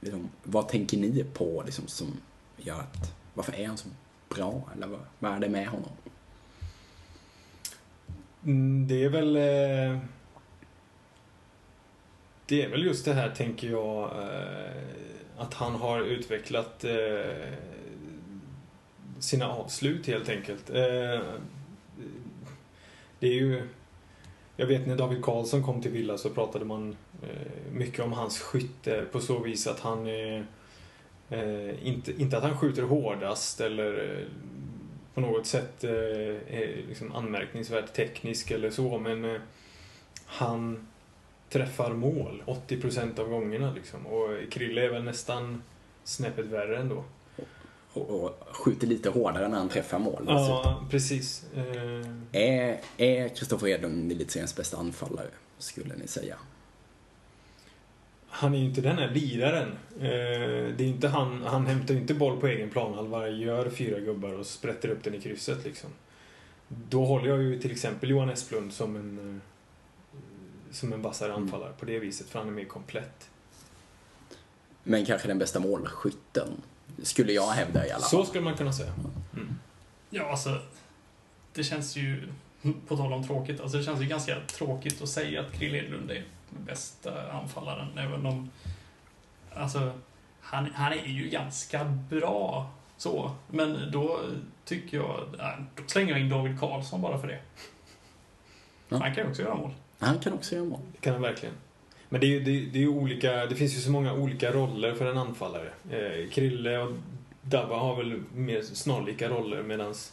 liksom, vad tänker ni på liksom, som gör att, varför är han så bra, eller vad, vad är det med honom? Det är väl eh, det är väl just det här, tänker jag, eh, att han har utvecklat eh, sina avslut helt enkelt. eh, det är ju, jag vet när David Karlsson kom till Villa så pratade man mycket om hans skytte på så vis att han eh, inte, inte att han skjuter hårdast eller på något sätt eh, är liksom anmärkningsvärt teknisk eller så, men eh, han träffar mål åttio procent av gångerna liksom, och Krille är väl nästan snäppet värre ändå. Och, och skjuter lite hårdare när han träffar mål. Ja, precis. Eh... Är, är Kristoffer Edlund elitseriens bästa anfallare, skulle ni säga? Han är ju inte den här liraren. Det är inte han, han hämtar ju inte boll på egen planhalva, gör fyra gubbar och sprätter upp den i krysset liksom. Då håller jag ju till exempel Johan Esplund som en som en vassare anfallare på det viset, för han är mer komplett. Men kanske den bästa målskytten, skulle jag hävda i alla fall. Så skulle man kunna säga. Mm. Ja, alltså det känns ju, på tal om tråkigt, alltså det känns ju ganska tråkigt att säga att Krille Edlund är bästa anfallaren, även om alltså, han, han är ju ganska bra så, men då tycker jag, då slänger jag in David Karlsson bara för det. Ja. Han kan ju också göra mål. Han kan också göra mål. Det kan han verkligen. Men det är ju det, det är ju olika, det finns ju så många olika roller för en anfallare. Eh, Krille och Dabba har väl mer snarlika roller, medans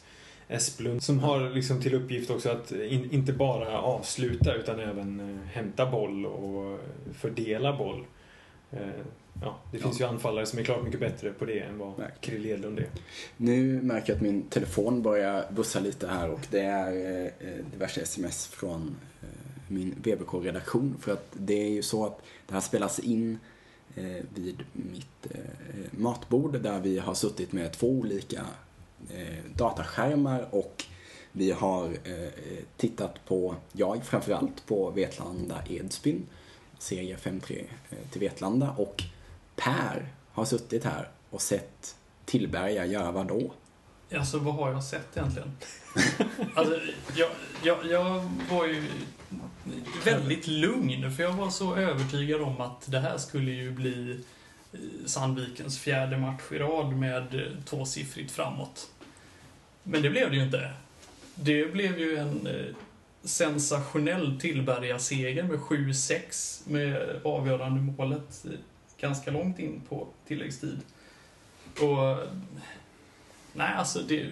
Esplund som har liksom till uppgift också att in, inte bara avsluta utan även eh, hämta boll och fördela boll. Eh, ja, det ja. finns ju anfallare som är klart mycket bättre på det än vad Krille Edlund är. Nu märker jag att min telefon börjar bussa lite här, och det är eh, diverse sms från eh, min V B K-redaktion, för att det är ju så att det här spelas in eh, vid mitt, eh, matbord där vi har suttit med två olika eh, dataskärmar och vi har eh, tittat på, jag framförallt på Vetlanda Edsbyn, serie fem tre eh, till Vetlanda, och Per har suttit här och sett Tillberga göra vad då? Alltså, vad har jag sett egentligen? Alltså, jag, jag, jag var ju väldigt lugn, för jag var så övertygad om att det här skulle ju bli Sandvikens fjärde match i rad med tvåsiffrigt framåt. Men det blev det ju inte. Det blev ju en sensationell Tillberga-seger med sju sex med avgörande målet ganska långt in på tilläggstid. Och nej, alltså det,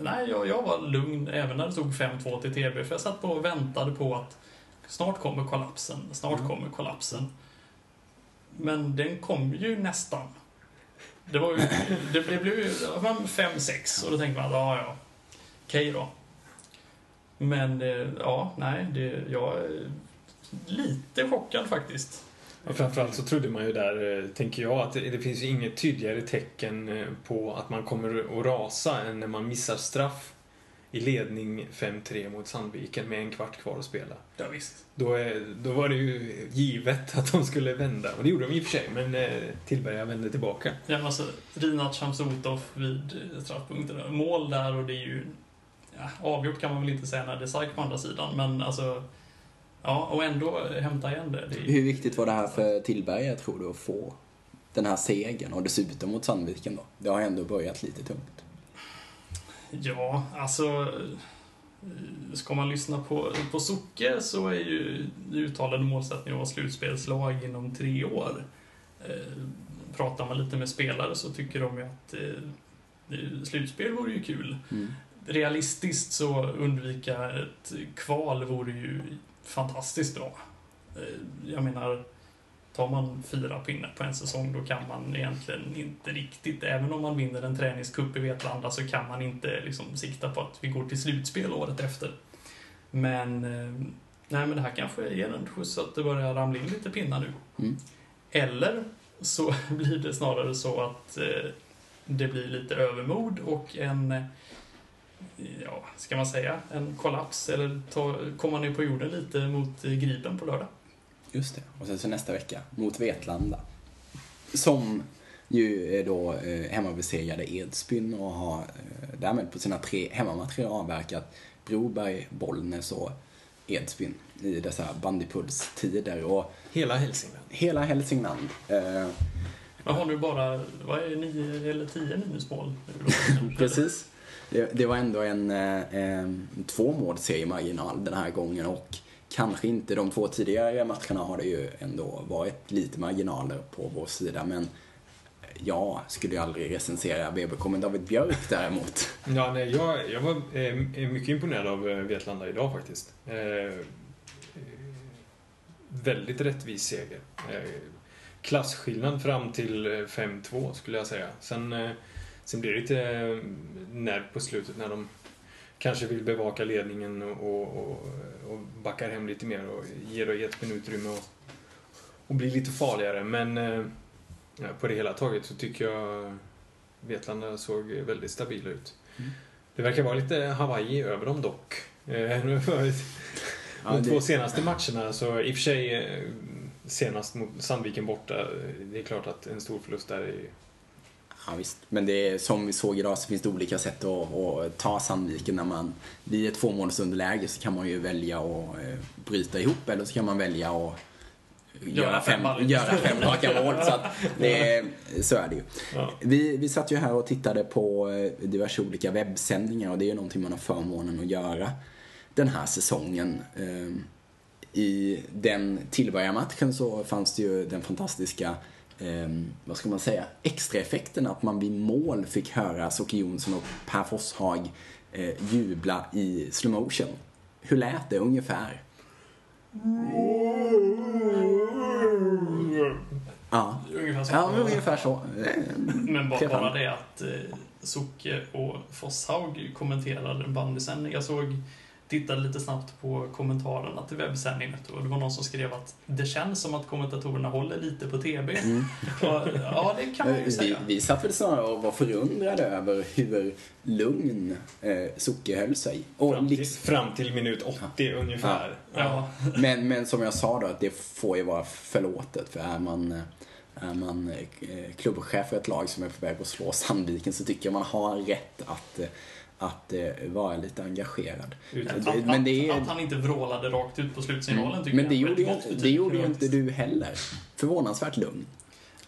nej jag, jag var lugn även när det stod fem två till T B, för jag satt på och väntade på att snart kommer kollapsen, snart mm. kommer kollapsen. Men den kom ju nästan. Det var ju, det blev ju fem sex och då tänkte man, ja ja, okej då. Men ja, nej, det, jag är lite chockad faktiskt. Ja, framförallt så trodde man ju där, tänker jag, att det finns ju inget tydligare tecken på att man kommer att rasa än när man missar straff i ledning fem tre mot Sandviken med en kvart kvar att spela. Ja, visst. Då, är, då var det ju givet att de skulle vända, och det gjorde de i och för sig, men Tillberga vände tillbaka. Ja, alltså Rinaldo Shamsutov vid straffpunkten, mål där, och det är ju ja, avgjort kan man väl inte säga när det är stark på andra sidan, men alltså... Ja, och ändå hämta igen det. det är... Hur viktigt var det här för Tillberga, tror du, att få den här segern och dessutom mot Sandviken då? Det har ändå börjat lite tungt. Ja, alltså ska man lyssna på, på Socke, så är ju uttalade målsättningen av slutspelslag inom tre år. Pratar man lite med spelare så tycker de ju att eh, slutspel vore ju kul. Mm. Realistiskt så undvika ett kval vore ju fantastiskt bra. Jag menar, tar man fyra pinnar på en säsong, då kan man egentligen inte riktigt, även om man vinner en träningscup i Vetlanda, så kan man inte liksom sikta på att vi går till slutspel året efter. Men nej, men det här kanske ger en skjuts att det börjar ramla in lite pinnar nu. Mm. Eller så blir det snarare så att det blir lite övermod och en, ja, ska man säga, en kollaps, eller ta, komma ner på jorden lite mot Gripen på lördag. Just det, och sen så nästa vecka mot Vetlanda, som ju är då eh, hemmabesegrade Edsbyn och har eh, därmed på sina tre hemmamatcher avverkat Broberg, Bollnäs och Edsbyn i dessa bandypulstider, och hela Hälsingland. Hela Hälsingland. Eh, Vad har du bara, vad är nio eller tio minusmål? Precis. Det, det var ändå en eh, tvåmålsseriemarginal den här gången, och kanske inte de två tidigare matcherna har det ju ändå varit lite marginaler på vår sida, men jag skulle ju aldrig recensera B B K, men David Björk däremot. Ja, nej, jag, jag var eh, mycket imponerad av Vetlanda idag faktiskt. Eh, väldigt rättvis seger. Eh, klassskillnad fram till fem två skulle jag säga. Sen... Eh, Sen blir det lite nerv på slutet när de kanske vill bevaka ledningen och, och, och backar hem lite mer och ger då ett minutrymme och, och blir lite farligare. Men ja, på det hela taget så tycker jag Vetlanda såg väldigt stabila ut. Mm. Det verkar vara lite Hawaii över dem dock. De två senaste matcherna, så i och för sig senast mot Sandviken borta, det är klart att en stor förlust där är... Ja, visst. Men det är, som vi såg idag, så finns det olika sätt att, att ta Sandviken. När man blir ett tvåmålsunderläge så kan man ju välja att eh, bryta ihop, eller så kan man välja att göra, göra fem, fem göra fem raka mål. Så, att det, så är det ju. Ja. Vi, vi satt ju här och tittade på diverse olika webbsändningar, och det är ju någonting man har förmånen att göra den här säsongen. I den Tillberga-matchen så fanns det ju den fantastiska... Eh, vad ska man säga, extra effekten att man vid mål fick höra Socke Jonsson och Per Fosshag eh, jubla i slow motion. Hur lät det ungefär? Mm. Ja, ungefär så. Ja, ungefär så. Men bara, bara det att eh, Socke och Fosshag kommenterade en bandysändning. Jag såg tittade lite snabbt på kommentarerna till webbsändningen och det var någon som skrev att det känns som att kommentatorerna håller lite på T V. Mm. Och, ja, det kan man ju säga. Vi, vi satt väl snarare och var förundrade över hur lugn eh, Socke höll sig. Och fram, till, liksom, fram till minut åttio ja. ungefär. Ja. Ja. Ja. Men, men som jag sa då, att det får ju vara förlåtet, för är man... Är man klubbchef för ett lag som är på väg att slå Sandviken, så tycker jag man har rätt att, att vara lite engagerad. Att, att, men det är... att han inte vrålade rakt ut på slutsignalen tycker men det jag. Gjorde jag, det gjorde ju inte du heller. Förvånansvärt lugn.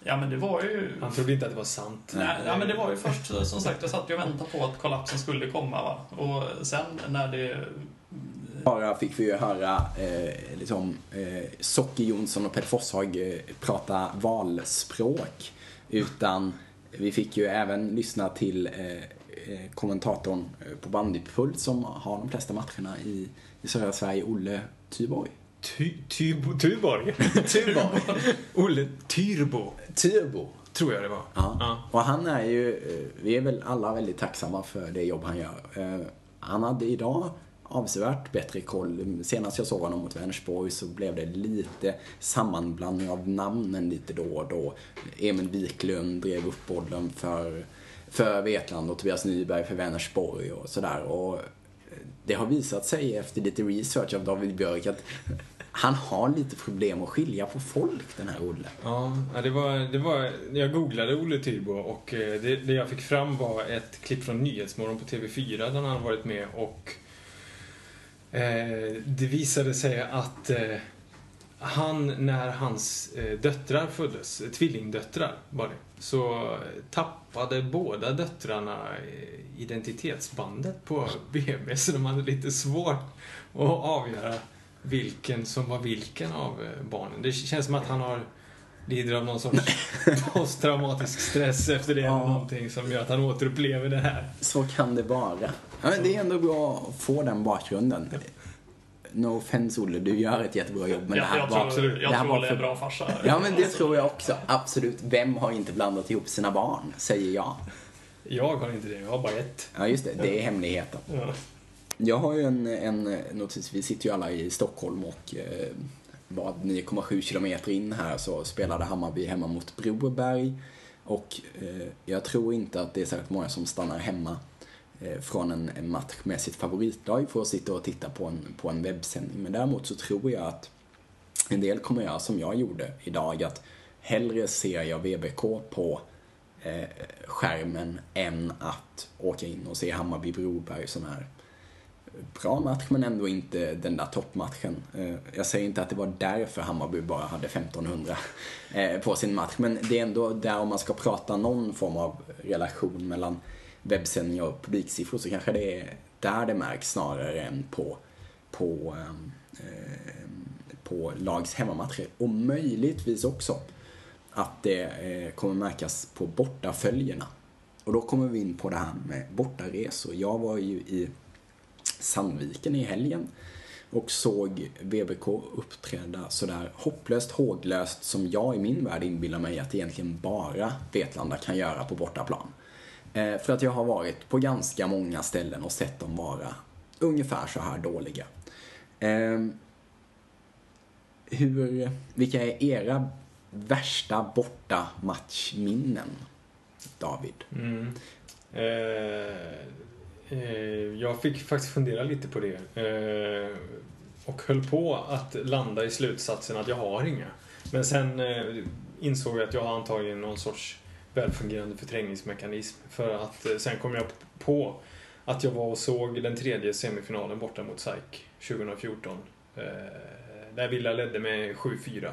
Ja, men det var ju... Han trodde inte att det var sant. Nej, ja, men det var ju först, som sagt, jag satt och väntade på att kollapsen skulle komma. Va? Och sen när det... Bara fick vi ju höra eh, liksom, eh, Socke Jonsson och Per Fosshag eh, prata valspråk, utan vi fick ju även lyssna till eh, kommentatorn på bandypult som har de flesta matcherna i, i södra Sverige, Olle Tyrbo. Ty, Tyrbo? Tyrborg? Tyrborg. Olle Tyrbo. Tyrbo. Tror jag det var. Ja. Ja. Och han är ju, vi är väl alla väldigt tacksamma för det jobb han gör. Eh, han hade idag avsevärt bättre koll. Senast jag såg honom mot Vänersborg så blev det lite sammanblandning av namnen lite då och då. Emil Wiklund drev upp bollen för, för Vetlanda och Tobias Nyberg för Vänersborg och sådär. Och det har visat sig efter lite research av David Björk att han har lite problem att skilja på folk, den här Olle. Ja, det var, det var, jag googlade Olle Tyrbo och det, det jag fick fram var ett klipp från Nyhetsmorgon på T V fyra där han varit med, och Eh, det visade sig att eh, han, när hans eh, döttrar föddes, tvillingdöttrar var det, så tappade båda döttrarna eh, identitetsbandet på B B, så de hade lite svårt att avgöra vilken som var vilken av eh, barnen. Det känns som att han har lider av någon sorts posttraumatisk stress efter det, ja, eller någonting som gör att han återupplever det här. Så kan det vara. Ja, men det är ändå bra att få den bakgrunden. No offense, Olle, du gör ett jättebra jobb, men jag, det här jag var, tror, jag det här tror var för... är en bra farsa. Ja, men det tror jag också, absolut. Vem har inte blandat ihop sina barn, säger jag. Jag har inte det, jag har bara ett. Ja, just det, det är hemligheten. Ja. Jag har ju en, en notis, vi sitter ju alla i Stockholm och eh, var nio komma sju kilometer in här så spelade Hammarby hemma mot Broberg, och eh, jag tror inte att det är särskilt många som stannar hemma eh, från en, en match med sitt favoritlag för att sitta och titta på en, på en webbsändning. Men däremot så tror jag att en del kommer göra som jag gjorde idag, att hellre ser jag V B K på eh, skärmen än att åka in och se Hammarby Broberg som är bra match, men ändå inte den där toppmatchen. Jag säger inte att det var därför Hammarby bara hade femtonhundra på sin match, men det är ändå där, om man ska prata någon form av relation mellan webbsändning och publiksiffror, så kanske det är där det märks snarare än på på, på lags hemmamatcher. Och möjligtvis också att det kommer märkas på bortaföljerna. Och då kommer vi in på det här med bortaresor. Jag var ju i Sandviken i helgen och såg V B K uppträda sådär hopplöst, håglöst, som jag i min värld inbillar mig att egentligen bara Vetlanda kan göra på bortaplan. Eh, för att jag har varit på ganska många ställen och sett dem vara ungefär så här dåliga. Eh, hur, vilka är era värsta borta matchminnen, David? Mm. Eh... Jag fick faktiskt fundera lite på det och höll på att landa i slutsatsen att jag har inga. Men sen insåg jag att jag har antagligen någon sorts välfungerande förträngningsmekanism, för att sen kom jag på att jag var och såg den tredje semifinalen borta mot SAIK tjugo fjorton där Villa ledde med sju fyra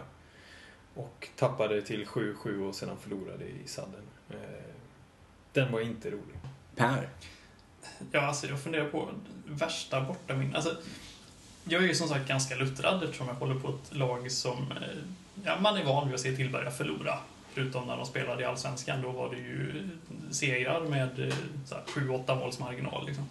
och tappade till sju sju och sedan förlorade i sadden. Den var inte rolig. Per? Ja, alltså jag funderar på värsta borta min. Alltså, jag är ju som sagt ganska luttrad eftersom jag håller på ett lag som, ja, man är van vid att se Tillberga förlora. Förutom när de spelade i Allsvenskan, då var det ju segrar med så här, sju åtta målsmarginal. Liksom.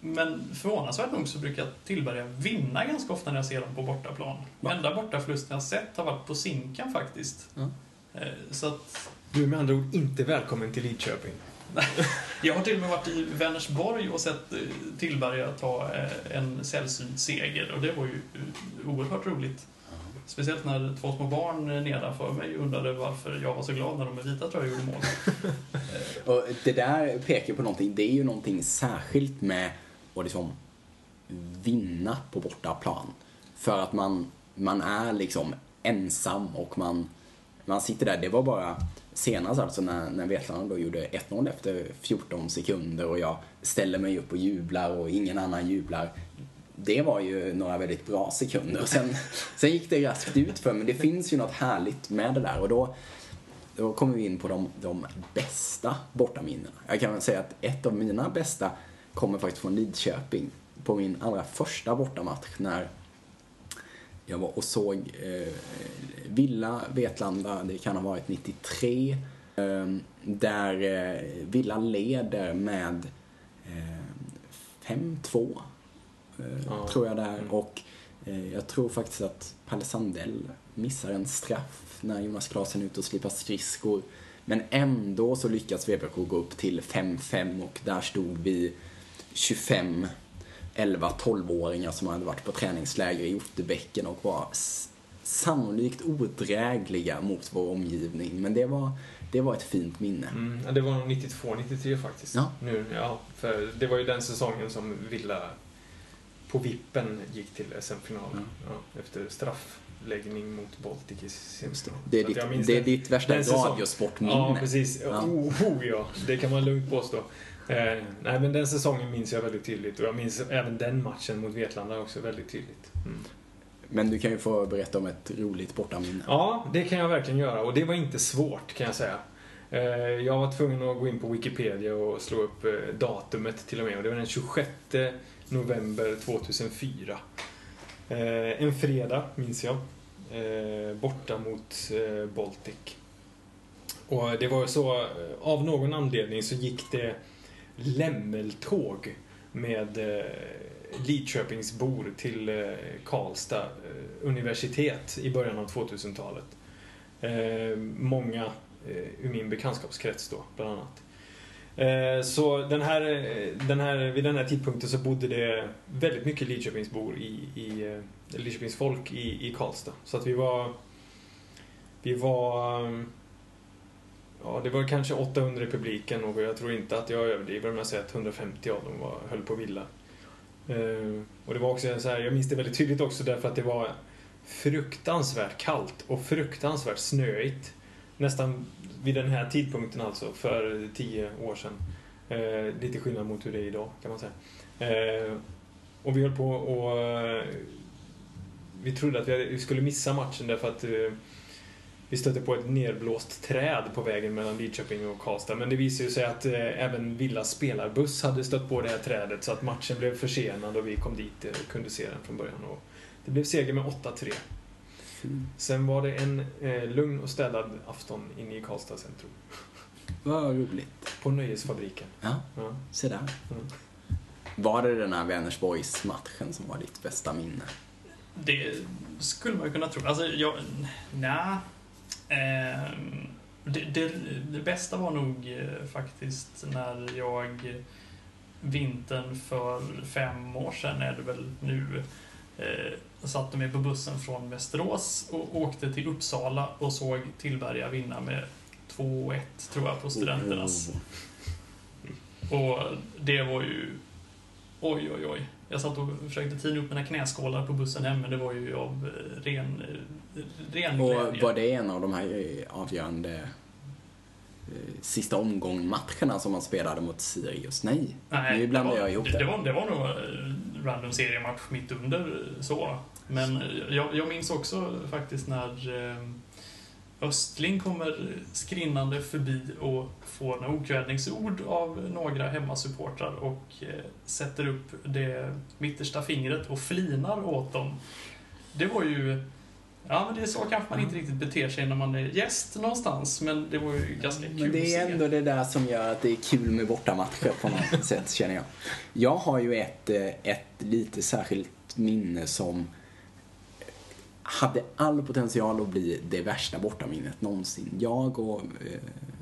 Men förvånansvärt nog så brukar Tillberga vinna ganska ofta när jag ser dem på bortaplan. Ja. Enda bortaförlusten jag sett har varit på Sinkan faktiskt. Ja. Så att... Du är med andra ord inte välkommen till Lidköping. Jag har till och med varit i Vänersborg och sett Tillberga ta en sällsynt seger, och det var ju oerhört roligt. Speciellt när två små barn nedanför mig undrade varför jag var så glad när de med vita tröjor gjorde mål. Och det där pekar på någonting. Det är ju någonting särskilt med att liksom vinna på bortaplan. För att man, man är liksom ensam och man, man sitter där. Det var bara senast alltså när, när Vetlanda då gjorde ett noll efter fjorton sekunder och jag ställer mig upp och jublar och ingen annan jublar. Det var ju några väldigt bra sekunder. Sen, sen gick det raskt ut för, men det finns ju något härligt med det där. Och då, då kommer vi in på de, de bästa bortaminnena. Jag kan säga att ett av mina bästa kommer faktiskt från Lidköping. På min allra första bortamatch när jag var och såg eh, Villa, Vetlanda, det kan ha varit nittiotre. Eh, där eh, Villa leder med eh, fem två. Ja. Tror jag där. Och eh, jag tror faktiskt att Palle Sandell missar en straff när Jonas Klasen är ute och slipar skridskor. Men ändå så lyckas V B K gå upp till fem fem, och där stod vi tjugofem, elva, tolv-åringar som hade varit på träningsläger i Otterbäcken och var s- sannolikt odrägliga mot vår omgivning. Men det var, det var ett fint minne. Mm, det var nittiotvå nittiotre faktiskt. Ja. Nu, ja, för det var ju den säsongen som Villa på vippen gick till S M-finalen. Mm. Ja, efter straffläggning mot Baltic i semifinalen. Det är ditt, det är ditt värsta radiosportminne. Ja, precis. Ja. Oh, oh, ja. Det kan man lugnt påstå. Eh, nej, men den säsongen minns jag väldigt tydligt. Och jag minns även den matchen mot Vetlanda också väldigt tydligt. Mm. Men du kan ju få berätta om ett roligt bortaminne. Ja, det kan jag verkligen göra. Och det var inte svårt, kan jag säga. Eh, jag var tvungen att gå in på Wikipedia och slå upp eh, datumet till och med. Och det var den tjugosjätte november tjugohundrafyra. Eh, en fredag minns jag. Eh, borta mot eh, Baltic. Och det var så, av någon anledning så gick det lämmeltåg med eh, Lidköpingsbor till eh, Karlstad eh, universitet i början av tvåtusentalet. Eh, många eh, i min bekantskapskrets då, bland annat. Så den här, den här, vid den här tidpunkten så bodde det väldigt mycket Lidköpingsbor i, i Lidköpingsfolk i, i Karlstad. Så att vi var vi var ja, det var kanske åttahundra i publiken, och jag tror inte att jag överdriver om jag säger att hundrafemtio av dem var, höll på Villa. Och det var också så här, jag minns det väldigt tydligt också därför att det var fruktansvärt kallt och fruktansvärt snöigt. Nästan vid den här tidpunkten alltså, för tio år sedan. Eh, lite skillnad mot hur det är idag, kan man säga. Eh, och vi höll på och eh, vi trodde att vi skulle missa matchen därför att eh, vi stötte på ett nedblåst träd på vägen mellan Lidköping och Karlstad. Men det visade sig att eh, även Villas spelarbuss hade stött på det här trädet, så att matchen blev försenad och vi kom dit och eh, kunde se den från början. Och det blev seger med åtta tre. Sen var det en eh, lugn och städad afton inne i Karlstad centrum. Vad roligt. På Nöjesfabriken. Ja, ja. Se där. Mm. Var det den här Vänersborgs-matchen som var ditt bästa minne? Det skulle man ju kunna tro. Alltså, jag... Nej. Eh, det, det, det bästa var nog eh, faktiskt när jag vintern för fem år sedan, är det väl nu... Eh, satt de mig på bussen från Västerås och åkte till Uppsala och såg Tillberga vinna med två ett tror jag på Studenternas. Och det var ju oj oj oj. Jag satt och försökte tina upp mina knäskålar på bussen hem, men det var ju av ren ren och glädje. Var det en av de här avgörande sista omgång-matcherna som man spelade mot Sirius? Nej, Nej nu blandade det var, jag ihop det. Det var, det var nog random seriematch mitt under så. Men jag, jag minns också faktiskt när Östling kommer skrinnande förbi och får några okvädningsord av några hemmasupportrar och sätter upp det mittersta fingret och flinar åt dem. Det var ju... Ja, men det är så kanske man inte riktigt beter sig när man är gäst någonstans, men det var ju ganska kul. Men det är ändå det där som gör att det är kul med bortamatcher på något sätt, känner jag. Jag har ju ett, ett lite särskilt minne som hade all potential att bli det värsta bortaminnet någonsin. Jag och eh,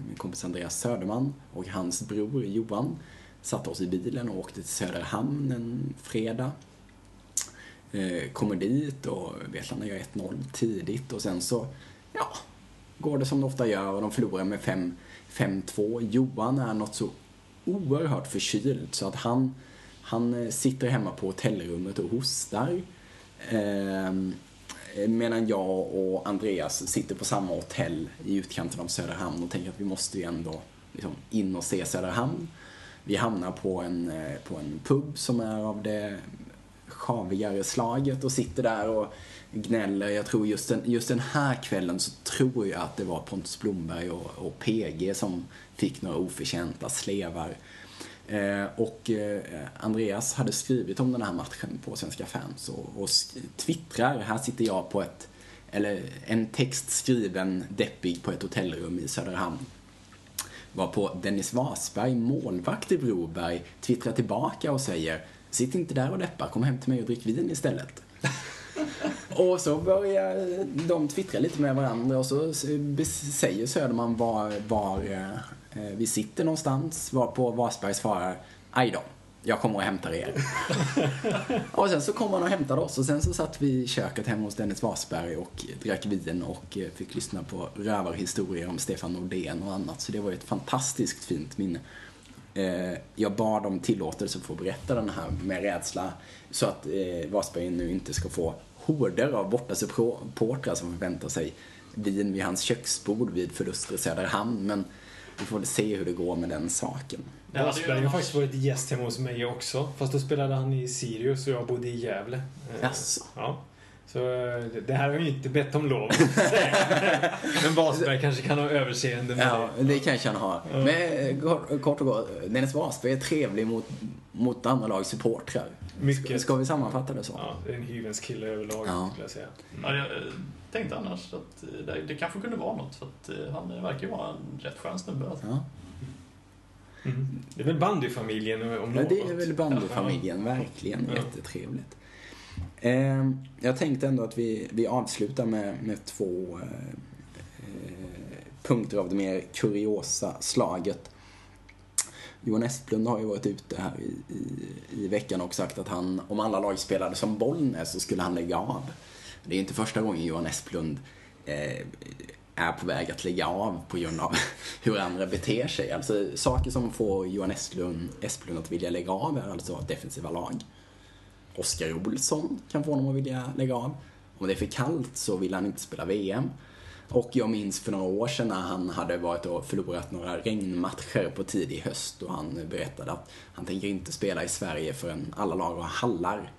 min kompis Andreas Söderman och hans bror Johan satte oss i bilen och åkte till Söderhamn en fredag. Eh, kommer dit och Vetlanda gör ett noll tidigt och sen så ja, går det som de ofta gör och de förlorar med fem två. Johan är något så oerhört förkyld så att han, han sitter hemma på hotellrummet och hostar. Eh, medan jag och Andreas sitter på samma hotell i utkanten av Söderhamn och tänker att vi måste ju ändå liksom in och se Söderhamn. Vi hamnar på en, på en pub som är av det skavigare slaget och sitter där och gnäller. Jag tror just den, just den här kvällen så tror jag att det var Pontus Blomberg och, och P G som fick några oförtjänta slevar. Eh, och eh, Andreas hade skrivit om den här matchen på Svenska fans och, och twittrar. Här sitter jag på ett, eller en text skriven deppig på ett hotellrum i Söderhamn. Var på Dennis Vasberg, målvakt i Broberg, twittrar tillbaka och säger: sitt inte där och deppa, kom hem till mig och drick vin istället. Och så börjar de twittra lite med varandra och så säger Söderman var, var vi sitter någonstans, var på Vasberg svarar: aj då, jag kommer och hämtar er. Och sen så kom han och hämtade oss och sen så satt vi i köket hemma hos Dennis Vasberg och drack vin och fick lyssna på rövarhistorier om Stefan Nordén och annat. Så det var ju ett fantastiskt fint minne. Jag bad om tillåtelse för att berätta den här med rädsla så att Vasberg nu inte ska få horder av bortasupportrar som förväntar sig vin vid hans köksbord vid förluster i Söderhamn, men vi får se hur det går med den saken. Vasberg har faktiskt varit gäst hemma hos mig också, fast då spelade han i Sirius och jag bodde i Gävle. Jaså? Ja. Så det här har ju inte bett om lov. Men Vasberg kanske kan ha överseende med ja, det. Ja, det kanske han har. Mm. Men kort och gott, Dennis Vasberg är trevlig mot, mot andra lags supportrar. Mycket. Ska vi sammanfatta det så? Ja, det är en hyvens kille överlag, ja, skulle jag säga. Mm. Ja, jag tänkte annars att det, det kanske kunde vara något. För att han verkar ju vara en rätt skön snubbe. Alltså. Ja. Mm. Det är väl bandyfamiljen om något. Ja, det är väl bandyfamiljen, verkligen. Ja. Jättetrevligt. Eh, jag tänkte ändå att vi, vi avslutar med, med två eh, punkter av det mer kuriosa slaget. Johan Esplund har ju varit ute här i, i, i veckan och sagt att han, om alla lag spelade som Bollnäs så skulle han lägga av. Det är inte första gången Johan Esplund eh, är på väg att lägga av på grund av hur andra beter sig. Alltså saker som får Johan Esplund, Esplund att vilja lägga av är alltså defensiva lag. Oskar Olsson kan få honom att vilja lägga av. Om det är för kallt så vill han inte spela V M. Och jag minns för några år sedan när han hade varit och förlorat några regnmatcher på tidig höst och han berättade att han tänker inte spela i Sverige förrän alla lag har hallar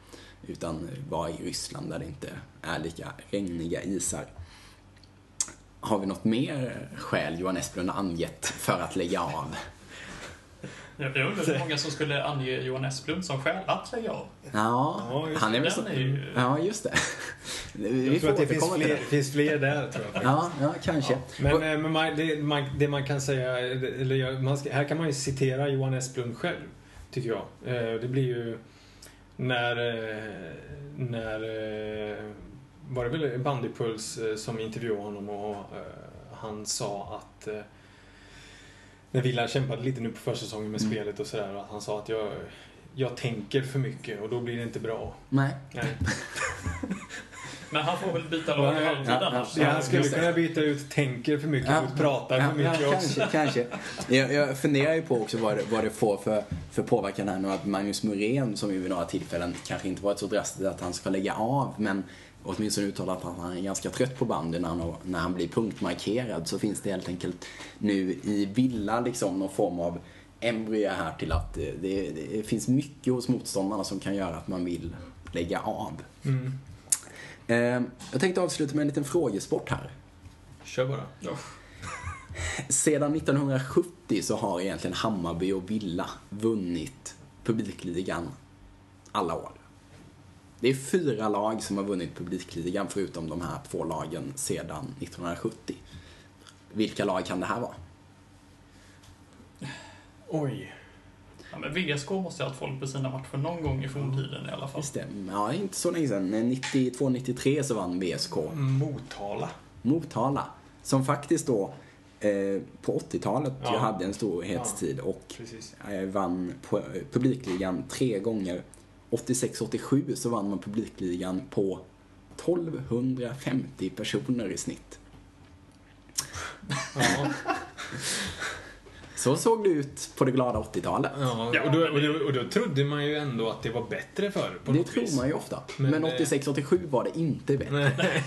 utan bara i Ryssland där det inte är lika regniga isar. Har vi något mer skäl Johan Esplund har angett för att lägga av? Jag undrar hur många som skulle ange Johan Esplund som själv att lägga av. Ja, ja han är väl så... är ju... ja, just det. Vi jag tror att det finns fler, finns fler där, tror jag. Ja, ja, kanske. Ja. Men, men man, det, man, det man kan säga... Eller man ska, här kan man ju citera Johan Esplund själv, tycker jag. Det blir ju... När... när var det väl Bandypuls som intervjuade honom och han sa att... När Villa kämpade lite nu på försäsongen med mm. spelet och sådär. Att han sa att jag, jag tänker för mycket och då blir det inte bra. Nej. Nej. Men han får väl byta lag i halvtid annars. Ja, han skulle kunna byta ut tänker för mycket ja, och pratar ja, för mycket ja, också. Kanske, kanske. Jag, jag funderar ju på också vad det, vad det får för, för påverkan här nu. Att Magnus Muren som ju vid några tillfällen kanske inte varit så drastiskt att han ska lägga av. Men åtminstone uttalat att han är ganska trött på bandy när han, när han blir punktmarkerad så finns det helt enkelt nu i Villa liksom någon form av embryo här till att det, det, det finns mycket hos motståndarna som kan göra att man vill lägga av. Mm. Eh, jag tänkte avsluta med en liten frågesport här. Kör bara. Ja. Sedan nittonhundrasjuttio så har egentligen Hammarby och Villa vunnit publikligan alla år. Det är fyra lag som har vunnit publikligan förutom de här två lagen sedan nittonhundrasjuttio. Vilka lag kan det här vara? Oj. Ja, men V S K måste ha haft folk på sina matcher någon gång i forntiden i alla fall. Just det. Ja, inte så länge sedan. nittiotvå nittiotre så vann V S K. Motala. Motala. Som faktiskt då eh, på åttiotalet ja. jag hade en storhetstid ja. och eh, vann på, eh, publikligan tre gånger. åttiosex åttiosju så vann man publikligan på tolvhundrafemtio personer i snitt. Ja. Så såg det ut på det glada åttiotalet. Ja, och då, och då, och då trodde man ju ändå att det var bättre förr. Det tror vis. Man ju ofta. Men, men åttiosex åttiosju var det inte bättre.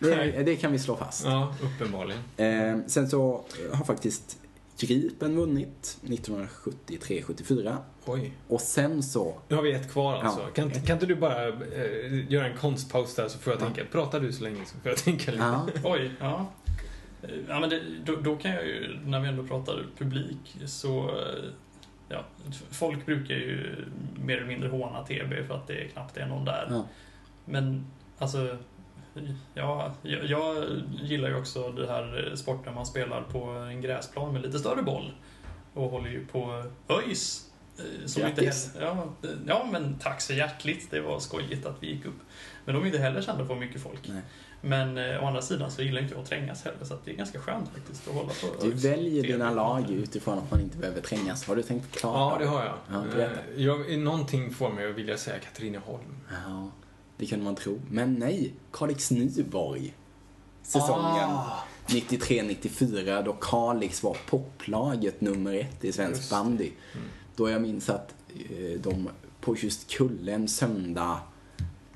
det, det kan vi slå fast. Ja, uppenbarligen. Eh, sen så har faktiskt Gripen vunnit nittonhundrasjuttiotre sjuttiofyra. Oj. Och sen så... Nu har vi ett kvar alltså. Ja, kan, ett... kan inte du bara eh, göra en konstpaus där så får jag ja. tänka. Pratar du så länge så får jag tänka lite. Ja. Oj, ja. Ja, men det, då, då kan jag ju, när vi ändå pratar publik, så ja, folk brukar ju mer eller mindre håna T B för att det är knappt är någon där. Ja. Men alltså, ja, jag, jag gillar ju också det här sporten man spelar på en gräsplan med lite större boll. Och håller ju på ÖIS. Som inte heller, ja, ja, men tack så hjärtligt. Det var skojigt att vi gick upp. Men de är inte heller kända på mycket folk. Nej. Men eh, å andra sidan så gillar inte jag att trängas heller. Så att det är ganska skönt faktiskt att hålla på. Du väljer dina lag utifrån att man inte behöver trängas. Har du tänkt klart? Ja, det har jag. Ja, jag någonting får mig att vilja säga Katrineholm. Ja, det kunde man tro. Men nej, Kalix Nyborg. Säsongen ah. nittiotre nittiofyra då Kalix var poplaget nummer ett i svensk just bandy. Mm. Då jag minns att eh, de på just kullen söndag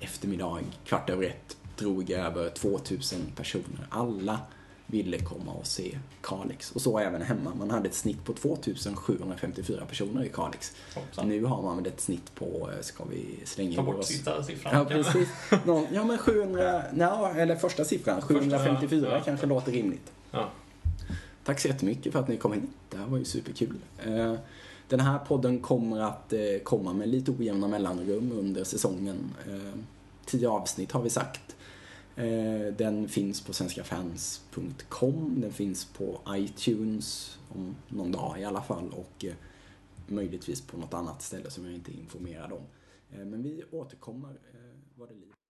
eftermiddag kvart över ett drog över tvåtusen personer. Alla ville komma och se Kalix. Och så även hemma. Man hade ett snitt på tvåtusensjuhundrafemtiofyra personer i Kalix. Hoppsan. Nu har man ett snitt på, ska vi slänga ta bort oss. Sista siffran. Ja, precis. Någon, ja, men sjuhundra, ja, eller första siffran, sjuhundrafemtiofyra första, ja, kanske ja. låter rimligt. Ja. Tack så jättemycket för att ni kom in. Det här var ju superkul. Eh, Den här podden kommer att komma med lite ojämna mellanrum under säsongen. Tio avsnitt har vi sagt. Den finns på svenskafans punkt com. Den finns på iTunes om någon dag i alla fall. Och möjligtvis på något annat ställe som jag inte är informerad om. Men vi återkommer vad det lider.